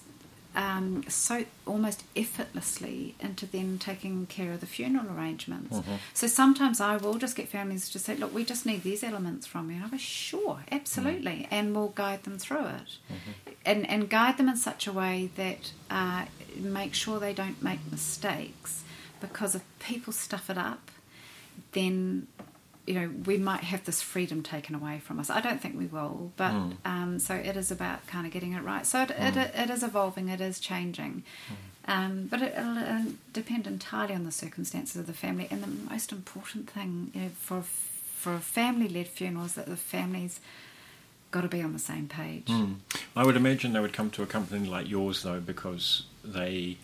um, so almost effortlessly into then taking care of the funeral arrangements. Mm-hmm. So sometimes I will just get families to say, look, we just need these elements from you. And I go, sure, absolutely. Mm-hmm. And we'll guide them through it. Mm-hmm. And and guide them in such a way that uh, make sure they don't make mistakes, because if people stuff it up, then, you know, we might have this freedom taken away from us. I don't think we will, but mm. um, so it is about kind of getting it right. So it mm. it, it is evolving, it is changing, mm. um, but it, it'll, it'll depend entirely on the circumstances of the family. And the most important thing, you know, for for a family-led funeral is that the family's got to be on the same page. Mm. I would imagine they would come to a company like yours though, because they.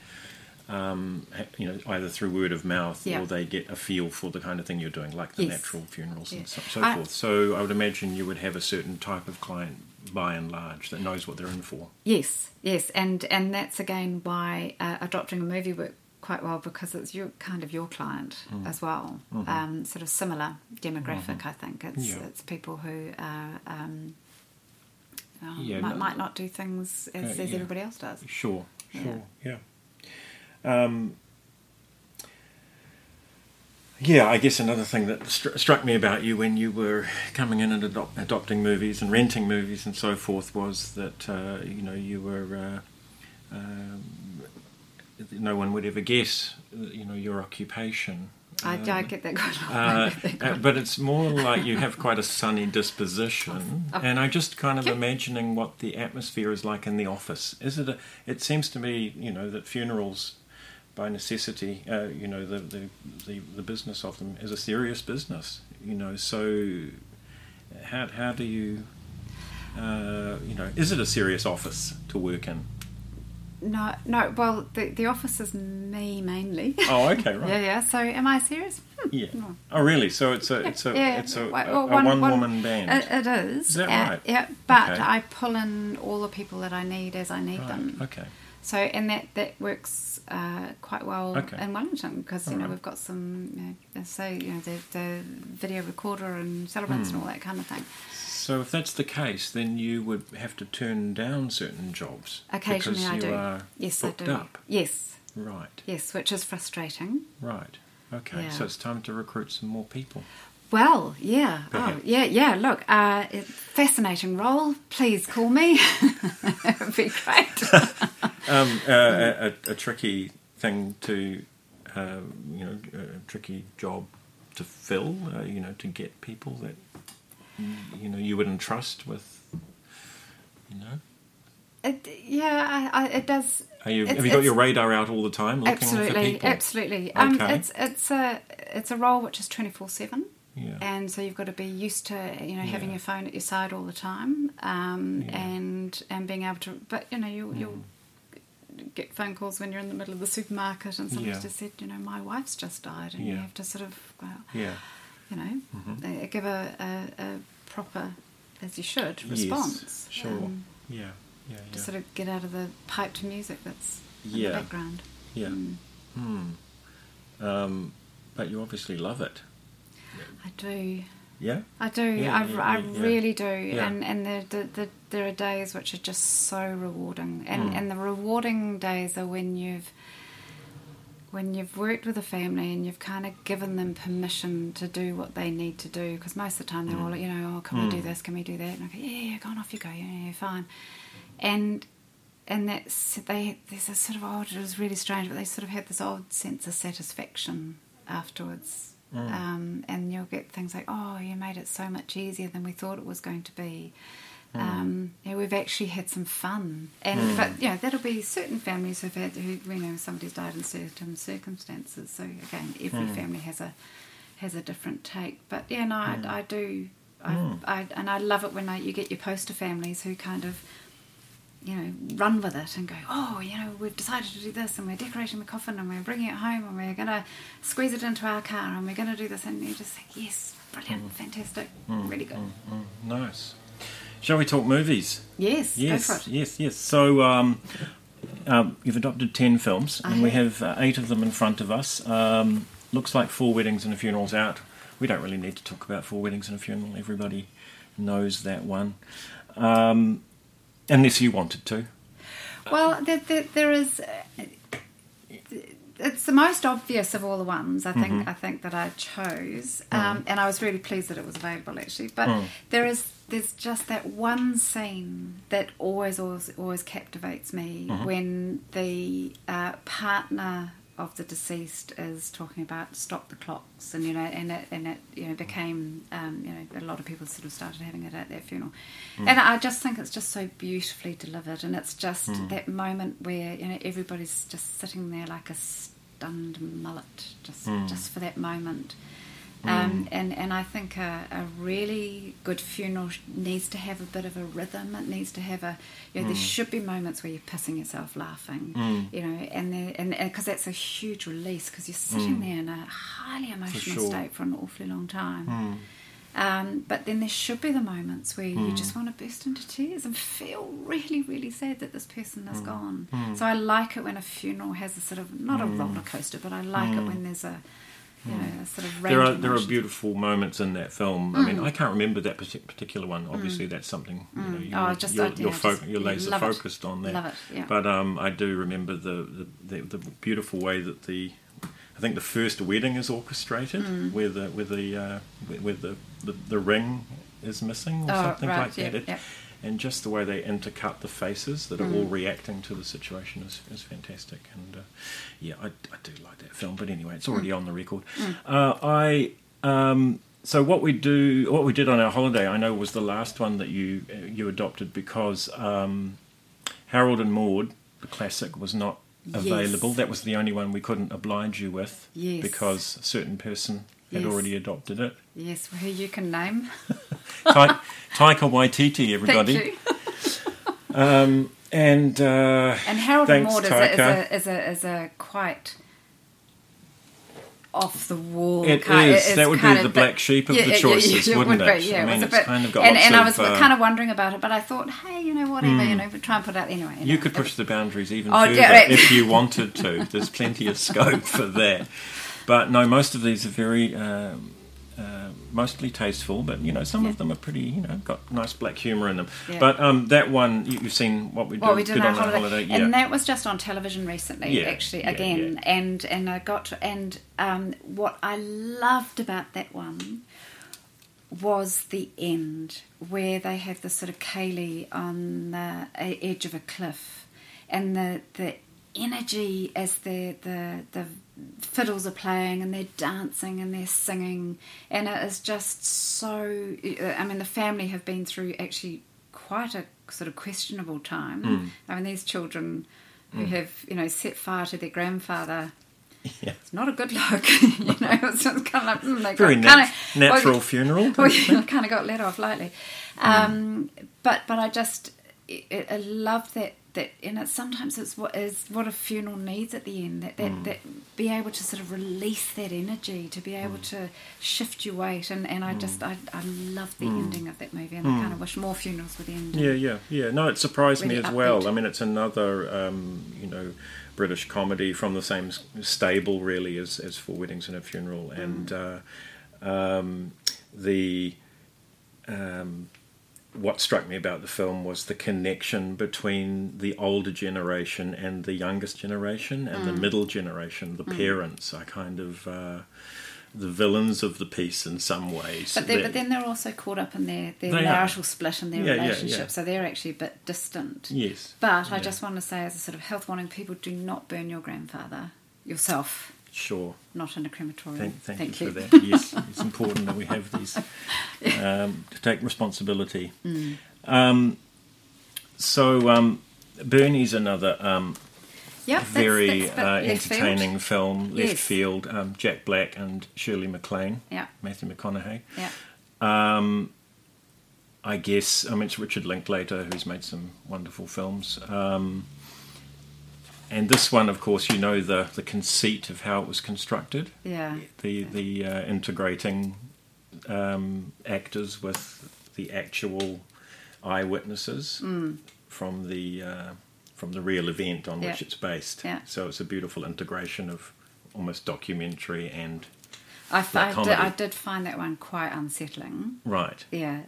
Um, you know, either through word of mouth yeah. or they get a feel for the kind of thing you're doing, like the yes. natural funerals yeah. and so, so I, forth. So I would imagine you would have a certain type of client, by and large, that knows what they're in for. Yes, yes, and and that's again why uh, adopting a movie worked quite well, because it's your kind of your client mm. as well, mm-hmm. um, sort of similar demographic. Mm-hmm. I think it's yeah. it's people who are. Um, oh, yeah, might, no, might not do things as, uh, as yeah. everybody else does. Sure, sure, yeah. yeah. Um, yeah, I guess another thing that stru- struck me about you when you were coming in and adop- adopting movies and renting movies and so forth was that uh, you know you were uh, um, no one would ever guess you know your occupation. I, um, I get that quite often. Uh, uh, but it's more like you have quite a sunny disposition, oh, and I'm just kind of yep. imagining what the atmosphere is like in the office. Is it? A, it seems to me you know that funerals. By necessity, uh, you know, the, the the the business of them is a serious business, you know. So, how how do you, uh, you know, is it a serious office to work in? No, no. Well, the the office is me mainly. Oh, okay, right. yeah, yeah. So, am I serious? Hmm. Yeah. No. Oh, really? So it's a yeah, it's a yeah, it's a, well, a, a one woman band. It, it is. Is that uh, right? Yeah, but okay. I pull in all the people that I need as I need right. them. Okay. So, and that, that works uh, quite well okay. in Wellington, because, you all know, right. we've got some, you know, so, you know, the, the video recorder and celebrants mm. and all that kind of thing. So if that's the case, then you would have to turn down certain jobs. Occasionally because I you do. Are yes, booked I do. Up. Yes. Right. Yes, which is frustrating. Right. Okay. Yeah. So it's time to recruit some more people. Well, yeah. Perhaps. Oh, yeah, yeah. Look, uh, fascinating role. Please call me. It would be great. um, uh, a, a tricky thing to, uh, you know, a tricky job to fill, uh, you know, to get people that, you know, you would entrust with, you know. It, yeah, I, I, it does. Are you, have you got your radar out all the time, looking absolutely, for people? Absolutely, absolutely. Um, okay. It's it's a it's a role which is twenty-four seven, yeah. And so you've got to be used to, you know, having yeah. your phone at your side all the time, um, yeah. and and being able to. But you know, you mm. you'll get phone calls when you're in the middle of the supermarket, and somebody's yeah. just said, you know, my wife's just died, and yeah. you have to sort of, well, yeah, you know, mm-hmm. give a, a, a proper, as you should, response. Yes, sure. Um, yeah. Yeah, yeah. To sort of get out of the piped music that's in yeah. the background. Yeah. Mm. Mm. Um, but you obviously love it. I do. Yeah? I do. Yeah, I, yeah, I yeah, really yeah. do. Yeah. And and the, the, the, there are days which are just so rewarding. And mm. and the rewarding days are when you've when you've worked with a family and you've kind of given them permission to do what they need to do. Because most of the time they're mm. all like, you know, oh, can mm. we do this? Can we do that? And I go, yeah, yeah, go on, off you go. Yeah, yeah, fine. And and that's they there's a sort of old it was really strange, but they sort of had this old sense of satisfaction afterwards. Mm. Um, and you'll get things like, oh, you made it so much easier than we thought it was going to be. Mm. Um, yeah, we've actually had some fun. And mm. but yeah, that'll be certain families who've had who you know somebody's died in certain circumstances. So again, every mm. family has a has a different take. But yeah, no, mm. I, I do. I, mm. I and I love it when I, you get your poster families who kind of, you know, run with it and go, oh, you know, we've decided to do this and we're decorating the coffin and we're bringing it home and we're going to squeeze it into our car and we're going to do this. And you just think, yes, brilliant, mm. fantastic, mm. really good. Mm. Mm. Nice. Shall we talk movies? Yes, yes, go for it. Yes, yes. So um, um, you've adopted ten films I and have. we have uh, eight of them in front of us. Um, looks like Four Weddings and a Funeral's out. We don't really need to talk about Four Weddings and a Funeral. Everybody knows that one. Um... Unless you wanted to. Well, there, there, there is. It's the most obvious of all the ones. I think. Mm-hmm. I think that I chose, um, mm. and I was really pleased that it was available actually. But mm. there is, there's just that one scene that always, always, always captivates me mm-hmm. when the uh, partner of the deceased is talking about stop the clocks, and you know, and it, and it, you know, became, um, you know, a lot of people sort of started having it at their funeral, mm. and I just think it's just so beautifully delivered, and it's just mm. that moment where you know everybody's just sitting there like a stunned mullet, just mm. just for that moment, mm. um, and and I think a, a really good funeral needs to have a bit of a rhythm. It needs to have a, you know, mm. there should be moments where you're pissing yourself laughing, mm. you know, and there, and because that's a huge release because you're sitting mm. there in a highly emotional for sure. state for an awfully long time. Mm. Um, but then there should be the moments where mm. you just want to burst into tears and feel really, really sad that this person is mm. gone. Mm. So I like it when a funeral has a sort of, not mm. a roller coaster, but I like mm. it when there's a, you know, a sort of range. There are, there are beautiful moments in that film. Mm. I mean, I can't remember that particular one. Obviously, mm. that's something you know, you're, oh, just, you're, you're, yeah, fo- you're laser focused it. on that. Love it, yeah. But um, I do remember the the, the the beautiful way that the, I think the first wedding is orchestrated, mm. where the where the uh, where the, the, the ring is missing or oh, something right, like yeah, that. It, yeah. And just the way they intercut the faces that are mm. all reacting to the situation is, is fantastic. And uh, yeah, I, I do like that film. But anyway, it's already mm. on the record. Mm. Uh, I um, so what we do, what we did on our holiday, I know was the last one that you you adopted because um, Harold and Maude, the classic, was not available. Yes. That was the only one we couldn't oblige you with yes. because a certain person had yes. already adopted it. Yes, who you can name. Ta- Taika Waititi, everybody. Thank you. um, and uh, and Harold and Maude is a, is, a, is, a, is a quite off the wall. It kind is. It is. That would be the black bit, sheep of yeah, the choices, yeah, yeah, wouldn't it? Would it? Be, yeah, I mean, it was a bit, it's kind of got and, and of, I was uh, kind of wondering about it, but I thought, hey, you know, whatever, mm, you know, try and put it out anyway. You, you know, could push the boundaries even oh, further yeah, right. if you wanted to. There's plenty of scope for that. But no, most of these are very. Um, uh, mostly tasteful, but you know, some yeah. of them are pretty, you know, got nice black humour in them. Yeah. But um, that one, you, you've seen what we did, well, we did on our holiday, holiday. Yeah. And that was just on television recently, yeah. actually, yeah, again. Yeah. And and I got to, and um, what I loved about that one was the end, where they have this sort of Kaylee on the edge of a cliff, and the the energy as the the the fiddles are playing and they're dancing and they're singing, and it is just so. I mean, the family have been through actually quite a sort of questionable time. Mm. I mean, these children who mm. have, you know, set fire to their grandfather. Yeah. It's not a good look, you know. It's just kind of like mm, they very got, nat- kind of, natural well, funeral. Well, yeah, kind of got let off lightly, um, mm. but but I just I, I love that that and it, sometimes it's what is what a funeral needs at the end, that that, mm. that be able to sort of release that energy, to be able mm. to shift your weight, and, and I mm. just I, I love the mm. ending of that movie, and mm. I kind of wish more funerals were the ending. Yeah, yeah, yeah. No, it surprised really me as upbeat. Well. I mean, it's another um, you know. British comedy from the same stable, really, as, as Four Weddings and a Funeral. And uh, um, the um, what struck me about the film was the connection between the older generation and the youngest generation and mm. the middle generation, the mm. parents are kind of uh, the villains of the piece in some ways. But, but then they're also caught up in their, their marital are. split and their yeah, relationship, yeah, yeah. so they're actually a bit distant. Yes. But yeah. I just want to say, as a sort of health warning, people, do not burn your grandfather yourself. Sure. Not in a crematorium. Thank, thank, thank you, you for that. Yes, it's important that we have these yeah. um, to take responsibility. Mm. Um, so um, Bernie's another... Um, Yep, very that's, that's uh, entertaining field. film, left yes. field. Um, Jack Black and Shirley MacLaine. Yeah, Matthew McConaughey. Yeah, um, I guess. I mean, it's Richard Linklater, who's made some wonderful films. Um, and this one, of course, you know the the conceit of how it was constructed. Yeah, the the uh, integrating um, actors with the actual eyewitnesses mm. from the. Uh, from the real event on yeah. which it's based. Yeah. So it's a beautiful integration of almost documentary and I, f- like I, did, I did find that one quite unsettling. Right. Yeah.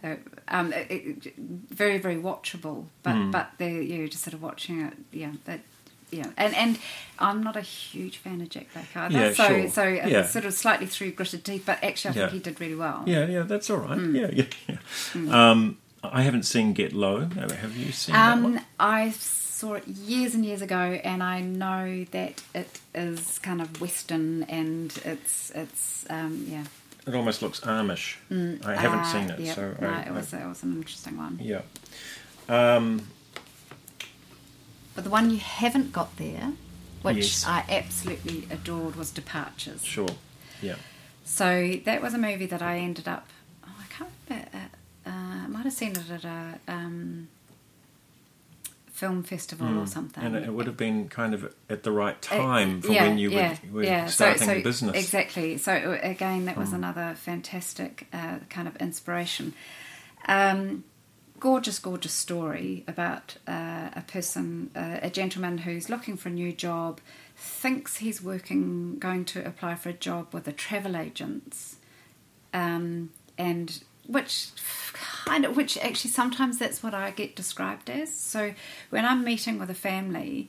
Um, it, it, very, very watchable, but, mm. but you're just sort of watching it, yeah, it, yeah. And and I'm not a huge fan of Jack Black either, yeah, so, sure. so yeah. sort of slightly through gritted teeth, but actually I yeah. think he did really well. Yeah, yeah, that's all right. Mm. Yeah, yeah, yeah. Mm. Um, I haven't seen Get Low. Have you seen um, that one? I've saw it years and years ago, and I know that it is kind of Western, and it's it's um, yeah. It almost looks Amish. Mm, I haven't uh, seen it, yep, so no, I, it was I, it was an interesting one. Yeah. Um, but the one you haven't got there, which yes. I absolutely adored, was Departures. Sure. Yeah. So that was a movie that I ended up. Oh, I can't remember. Uh, I might have seen it at a. Um, film festival mm. or something, and it would have been kind of at the right time it, for yeah, when you yeah, were, were yeah. starting so, so the business. Exactly. So again, that was mm. another fantastic uh, kind of inspiration. Um, gorgeous, gorgeous story about uh, a person, uh, a gentleman who's looking for a new job, thinks he's working, going to apply for a job with a travel agents, um, and. Which kind of, which actually sometimes that's what I get described as. So when I'm meeting with a family,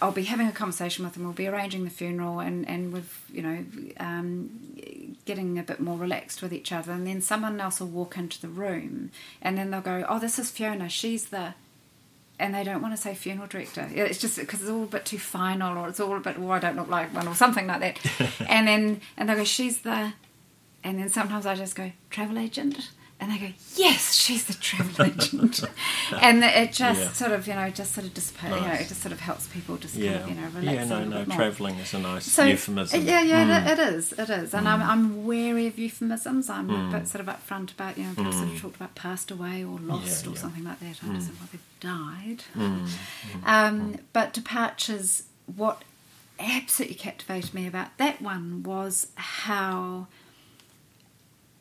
I'll be having a conversation with them. We'll be arranging the funeral, and and we've you know um, getting a bit more relaxed with each other. And then someone else will walk into the room, and then they'll go, "Oh, this is Fiona. She's the," and they don't want to say funeral director. It's just because it's all a bit too final, or it's all a bit, "Oh, I don't look like one," or something like that. and then and they'll go, "She's the." And then sometimes I just go, "Travel agent?" And they go, "Yes, she's the travel agent." and the, it just yeah. sort of, you know, just sort of dissipates, nice. you know, it just sort of helps people just yeah. kind of, you know, relax yeah, no, a little no, bit more. Travelling is a nice so, euphemism. Yeah, yeah, mm. it, it is, it is. And mm. I'm I'm wary of euphemisms. I'm mm. a bit sort of upfront about, you know, people mm. sort of talked about passed away or lost yeah, or yeah. something like that. I mm. just said, well, they've died. Mm. Mm. Um, mm. But Departures, what absolutely captivated me about that one was how...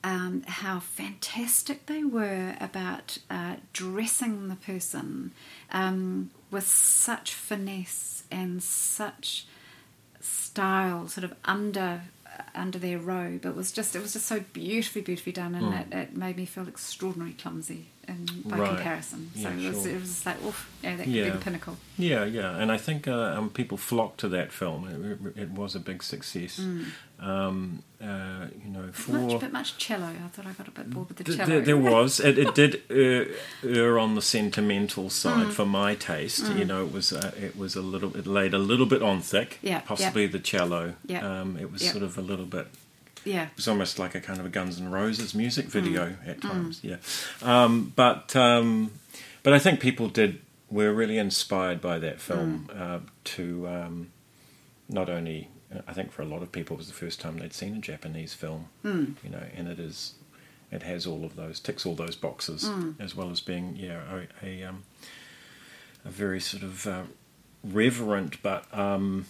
Um, how fantastic they were about uh, dressing the person um, with such finesse and such style, sort of under under their robe. It was just it was just so beautifully, beautifully done, and mm. it, it made me feel extraordinarily clumsy in, by right. comparison. So yeah, it, was, sure. it was just like, oh, yeah, that could yeah. be the pinnacle. Yeah, yeah, and I think uh, um, people flocked to that film. It, it was a big success. Mm. Um, uh, you know, for much, but much cello. I thought I got a bit bored with the cello. There, there was. It, it did err, err on the sentimental side mm. for my taste. Mm. You know, it was uh, it was a little. It laid a little bit on thick. Yeah, possibly yeah. the cello. Yeah, um, it was yeah. sort of a little bit. Yeah, it was almost like a kind of a Guns N' Roses music video mm. at times. Mm. Yeah, um, but um, but I think people did were really inspired by that film mm. uh, to um, not only. I think for a lot of people, it was the first time they'd seen a Japanese film, mm. you know, and it is, it has all of those, ticks all those boxes, mm. as well as being, yeah, a a, um, a very sort of uh, reverent but um,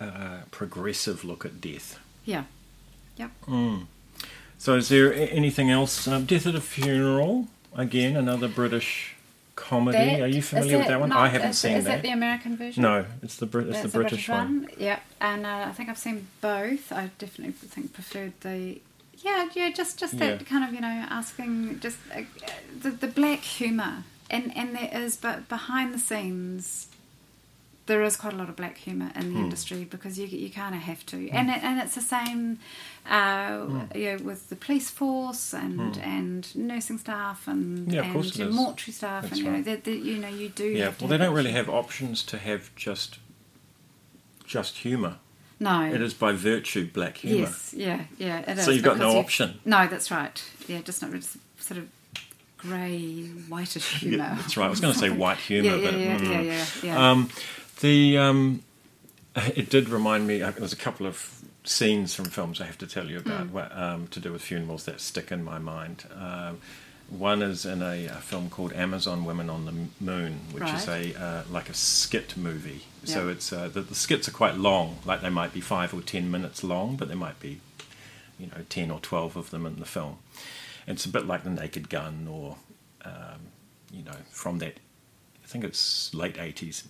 uh, progressive look at death. Yeah, yeah. Mm. So, is there anything else? Um, Death at a Funeral, again, another British comedy. That, Are you familiar with that one? Not, I haven't is, seen is that. Is that the American version? No, it's the Brit. It's the, the British, British one. one. Yeah, and uh, I think I've seen both. I definitely think preferred the. Yeah, yeah, just just that yeah. kind of you know asking just uh, the the black humour and and there is, but behind the scenes, there is quite a lot of black humour in the mm. industry because you you kind of have to, mm. and it, and it's the same, uh, mm. you know, with the police force and mm. and nursing staff and, yeah, and you know, mortuary staff. That's and you right. know they're, they're, you know you do. Yeah, have to well, have they don't really have options to have just just humour. No, it is by virtue black humour. Yes, yeah, yeah. It is so you've got no option. No, that's right. Yeah, just not just sort of. Grey, whitish humour. Yeah, that's right. I was going to say white humour, yeah, yeah, yeah, but mm. yeah, yeah, yeah. Um, the um, it did remind me. I mean, there's a couple of scenes from films I have to tell you about mm. um, to do with funerals that stick in my mind. Uh, one is in a, a film called Amazon Women on the Moon, which right. is a uh, like a skit movie. Yeah. So it's uh, the, the skits are quite long. Like they might be five or ten minutes long, but there might be, you know, ten or twelve of them in the film. It's a bit like The Naked Gun or, um, you know, from that, I think it's late eighties.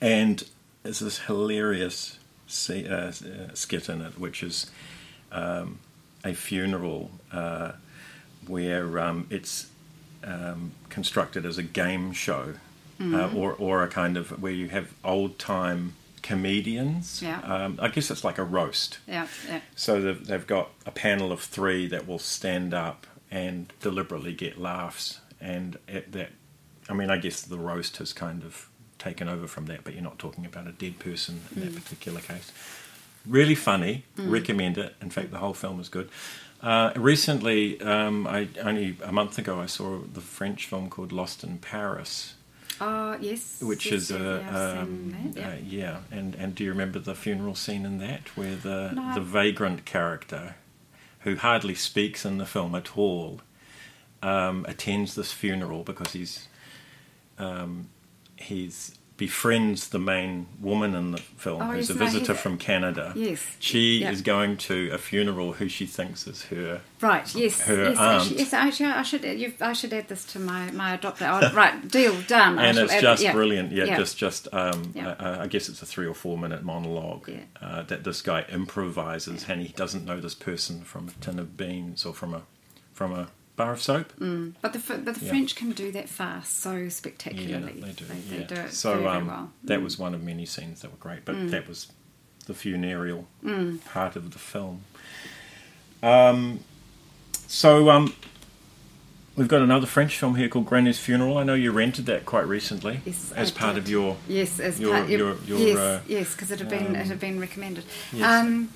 And there's this hilarious se- uh, uh, skit in it, which is um, a funeral uh, where um, it's um, constructed as a game show mm-hmm. uh, or, or a kind of where you have old-time comedians. Yeah. Um, I guess it's like a roast. Yeah, yeah. So they've, they've got a panel of three that will stand up and deliberately get laughs. And at that, I mean, I guess the roast has kind of taken over from that, but you're not talking about a dead person in mm. that particular case. Really funny. Mm. Recommend it. In fact, the whole film is good. Uh, recently, um, I only a month ago, I saw the French film called Lost in Paris. Oh, yes. Which yes, is a... Yeah, um, yeah. Uh, yeah, and and do you remember the funeral scene in that where the, no. the vagrant character, who hardly speaks in the film at all, um, attends this funeral because he's um, he's befriends the main woman in the film oh, who's yes, a visitor no, from Canada. Yes. She yep. is going to a funeral who she thinks is her Right, yes. Her yes, aunt. Actually, yes, actually, I should you've, I should add this to my, my adopter. Oh, right, deal, done. And I it's just add, yeah. brilliant. Yeah, yeah, just, just um, yeah. Uh, I guess it's a three or four minute monologue yeah. uh, that this guy improvises yeah. and he doesn't know this person from a tin of beans or from a from a bar of soap. Mm. But the but the yeah. French can do that fast so spectacularly. Yeah, they do. They, yeah. they do it so, very, um, very well. That mm. was one of many scenes that were great, but mm. that was the funereal mm. part of the film. Um, so um, we've got another French film here called Granny's Funeral. I know you rented that quite recently yes, as I part did. of your yes, as your, part, your, your, your yes, uh, yes, because it had been um, it had been recommended. Yes. Um,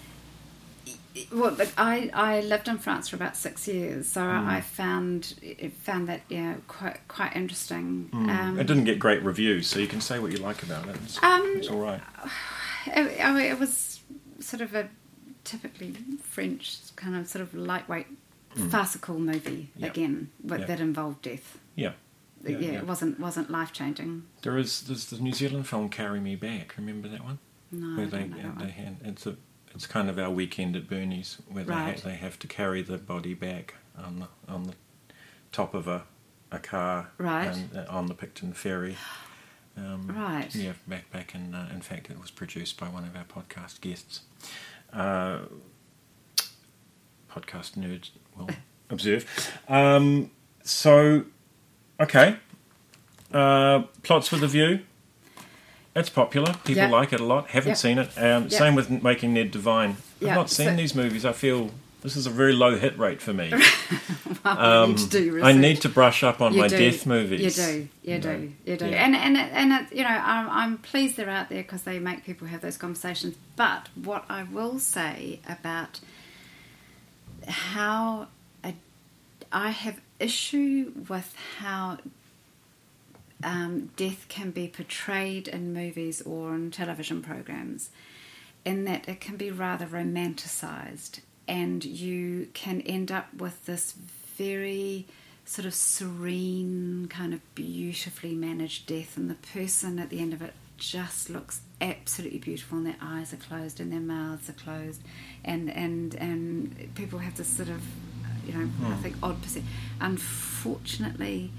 Well, but I, I lived in France for about six years, so mm. I found found that yeah quite quite interesting. Mm. Um, it didn't get great reviews, so you can say what you like about it. It's, um, it's all right. It, I mean, it was sort of a typically French kind of sort of lightweight mm. farcical movie yep. again with, yep. that involved death. Yeah. Yeah, yeah, yeah. It wasn't wasn't life changing. There is there's the New Zealand film Carry Me Back. Remember that one? No. Where I don't they, know that they one. Hand, it's a It's kind of our weekend at Bernie's, where right. they, ha- they have to carry the body back on the, on the top of a, a car right. and, uh, on the Picton Ferry. Um, right. Yeah, back back in. Uh, in fact, it was produced by one of our podcast guests. uh, podcast nerds will observe. Um, so, okay. Uh, plots with a view. It's popular. People yep. like it a lot. Haven't yep. seen it. Um, yep. Same with Making Ned Divine. I've yep. not seen so, these movies. I feel this is a very low hit rate for me. well, um, need to do research. I need to brush up on you my do. death movies. You do. You, you do. Know. You do. Yeah. And and it, and it, you know, I'm, I'm pleased they're out there because they make people have those conversations. But what I will say about how a, I have issue with how Um, death can be portrayed in movies or in television programs, in that it can be rather romanticized, and you can end up with this very sort of serene, kind of beautifully managed death, and the person at the end of it just looks absolutely beautiful, and their eyes are closed and their mouths are closed, and and and people have this sort of, you know, mm. I think odd percent. Unfortunately,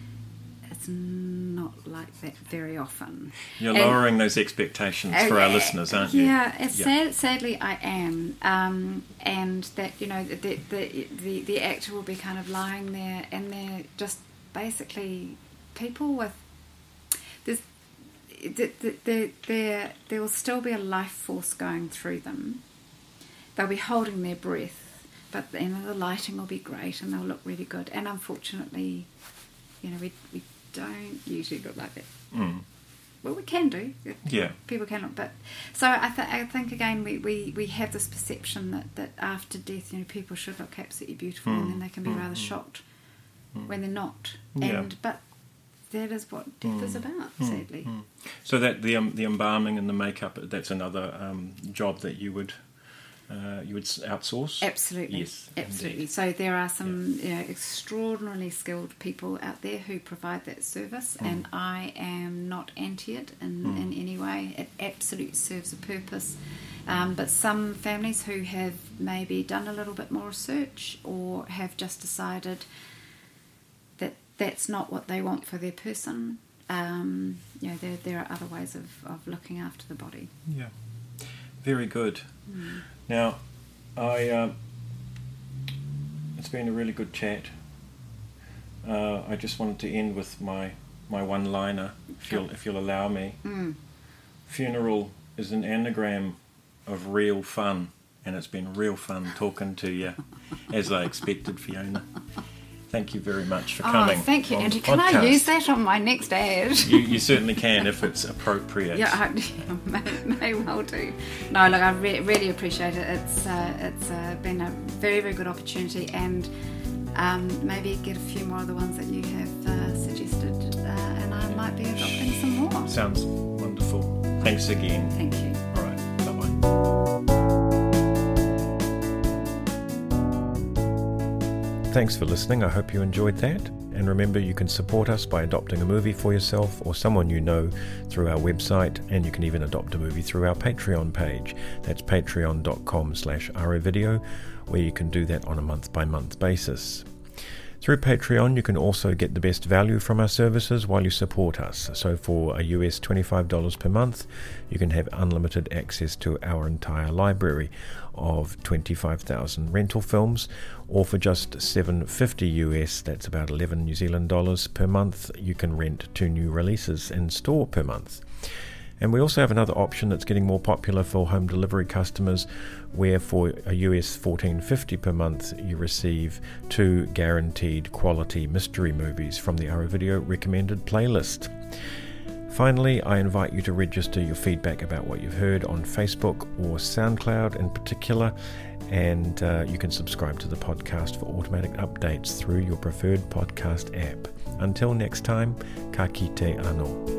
it's not like that very often. You're and, lowering those expectations uh, for our listeners, aren't you? Yeah, it's yeah. Sad, sadly I am. Um, and that, you know, the, the the the actor will be kind of lying there, and they're just basically people with... There's, there, there, there will still be a life force going through them. They'll be holding their breath, but you know, the lighting will be great and they'll look really good. And unfortunately, you know, we... we don't usually look like that. Mm. Well, we can do. Yeah. People can look, but so I, th- I think again we, we, we have this perception that, that after death, you know, people should look absolutely beautiful, mm. and then they can be mm. rather shocked mm. when they're not. Yeah. And but that is what death mm. is about, mm. sadly. Mm. So that the um, the embalming and the makeup, that's another um, job that you would uh, you would outsource. Absolutely. Yes. Absolutely. Indeed. So there are some yeah. you know, extraordinarily skilled people out there who provide that service, mm. and I am not anti it in, mm. in any way. It absolutely serves a purpose. Um, but some families who have maybe done a little bit more research, or have just decided that that's not what they want for their person, um, you know, there there are other ways of, of looking after the body. Yeah. Very good. Mm. Now, I um, it's been a really good chat. Uh, I just wanted to end with my, my one-liner, if you'll, if you'll allow me. Mm. Funeral is an anagram of real fun, and it's been real fun talking to you, as I expected, Fiona. Thank you very much for coming. Oh, thank you, Andrew. Can podcast. I use that on my next ad? you, you certainly can, if it's appropriate. Yeah, I yeah, may, may well do. No, look, I re- really appreciate it. It's uh, it's uh, been a very, very good opportunity, and um, maybe get a few more of the ones that you have uh, suggested, uh, and I might be adopting some more. Sounds wonderful. Thanks again. Thank you. All right, bye-bye. Thanks for listening. I hope you enjoyed that. And remember, you can support us by adopting a movie for yourself or someone you know through our website, and you can even adopt a movie through our Patreon page. That's patreon.com slash arrowvideo, where you can do that on a month-by-month basis. Through Patreon, you can also get the best value from our services while you support us. So for a U S twenty-five dollars per month, you can have unlimited access to our entire library of twenty-five thousand rental films, or for just seven dollars and fifty cents U S, that's about eleven New Zealand dollars per month, you can rent two new releases in store per month. And we also have another option that's getting more popular for home delivery customers, where for a U S fourteen dollars and fifty cents per month, you receive two guaranteed quality mystery movies from the Arrow Video recommended playlist. Finally, I invite you to register your feedback about what you've heard on Facebook or SoundCloud in particular, and uh, you can subscribe to the podcast for automatic updates through your preferred podcast app. Until next time, ka kite anō.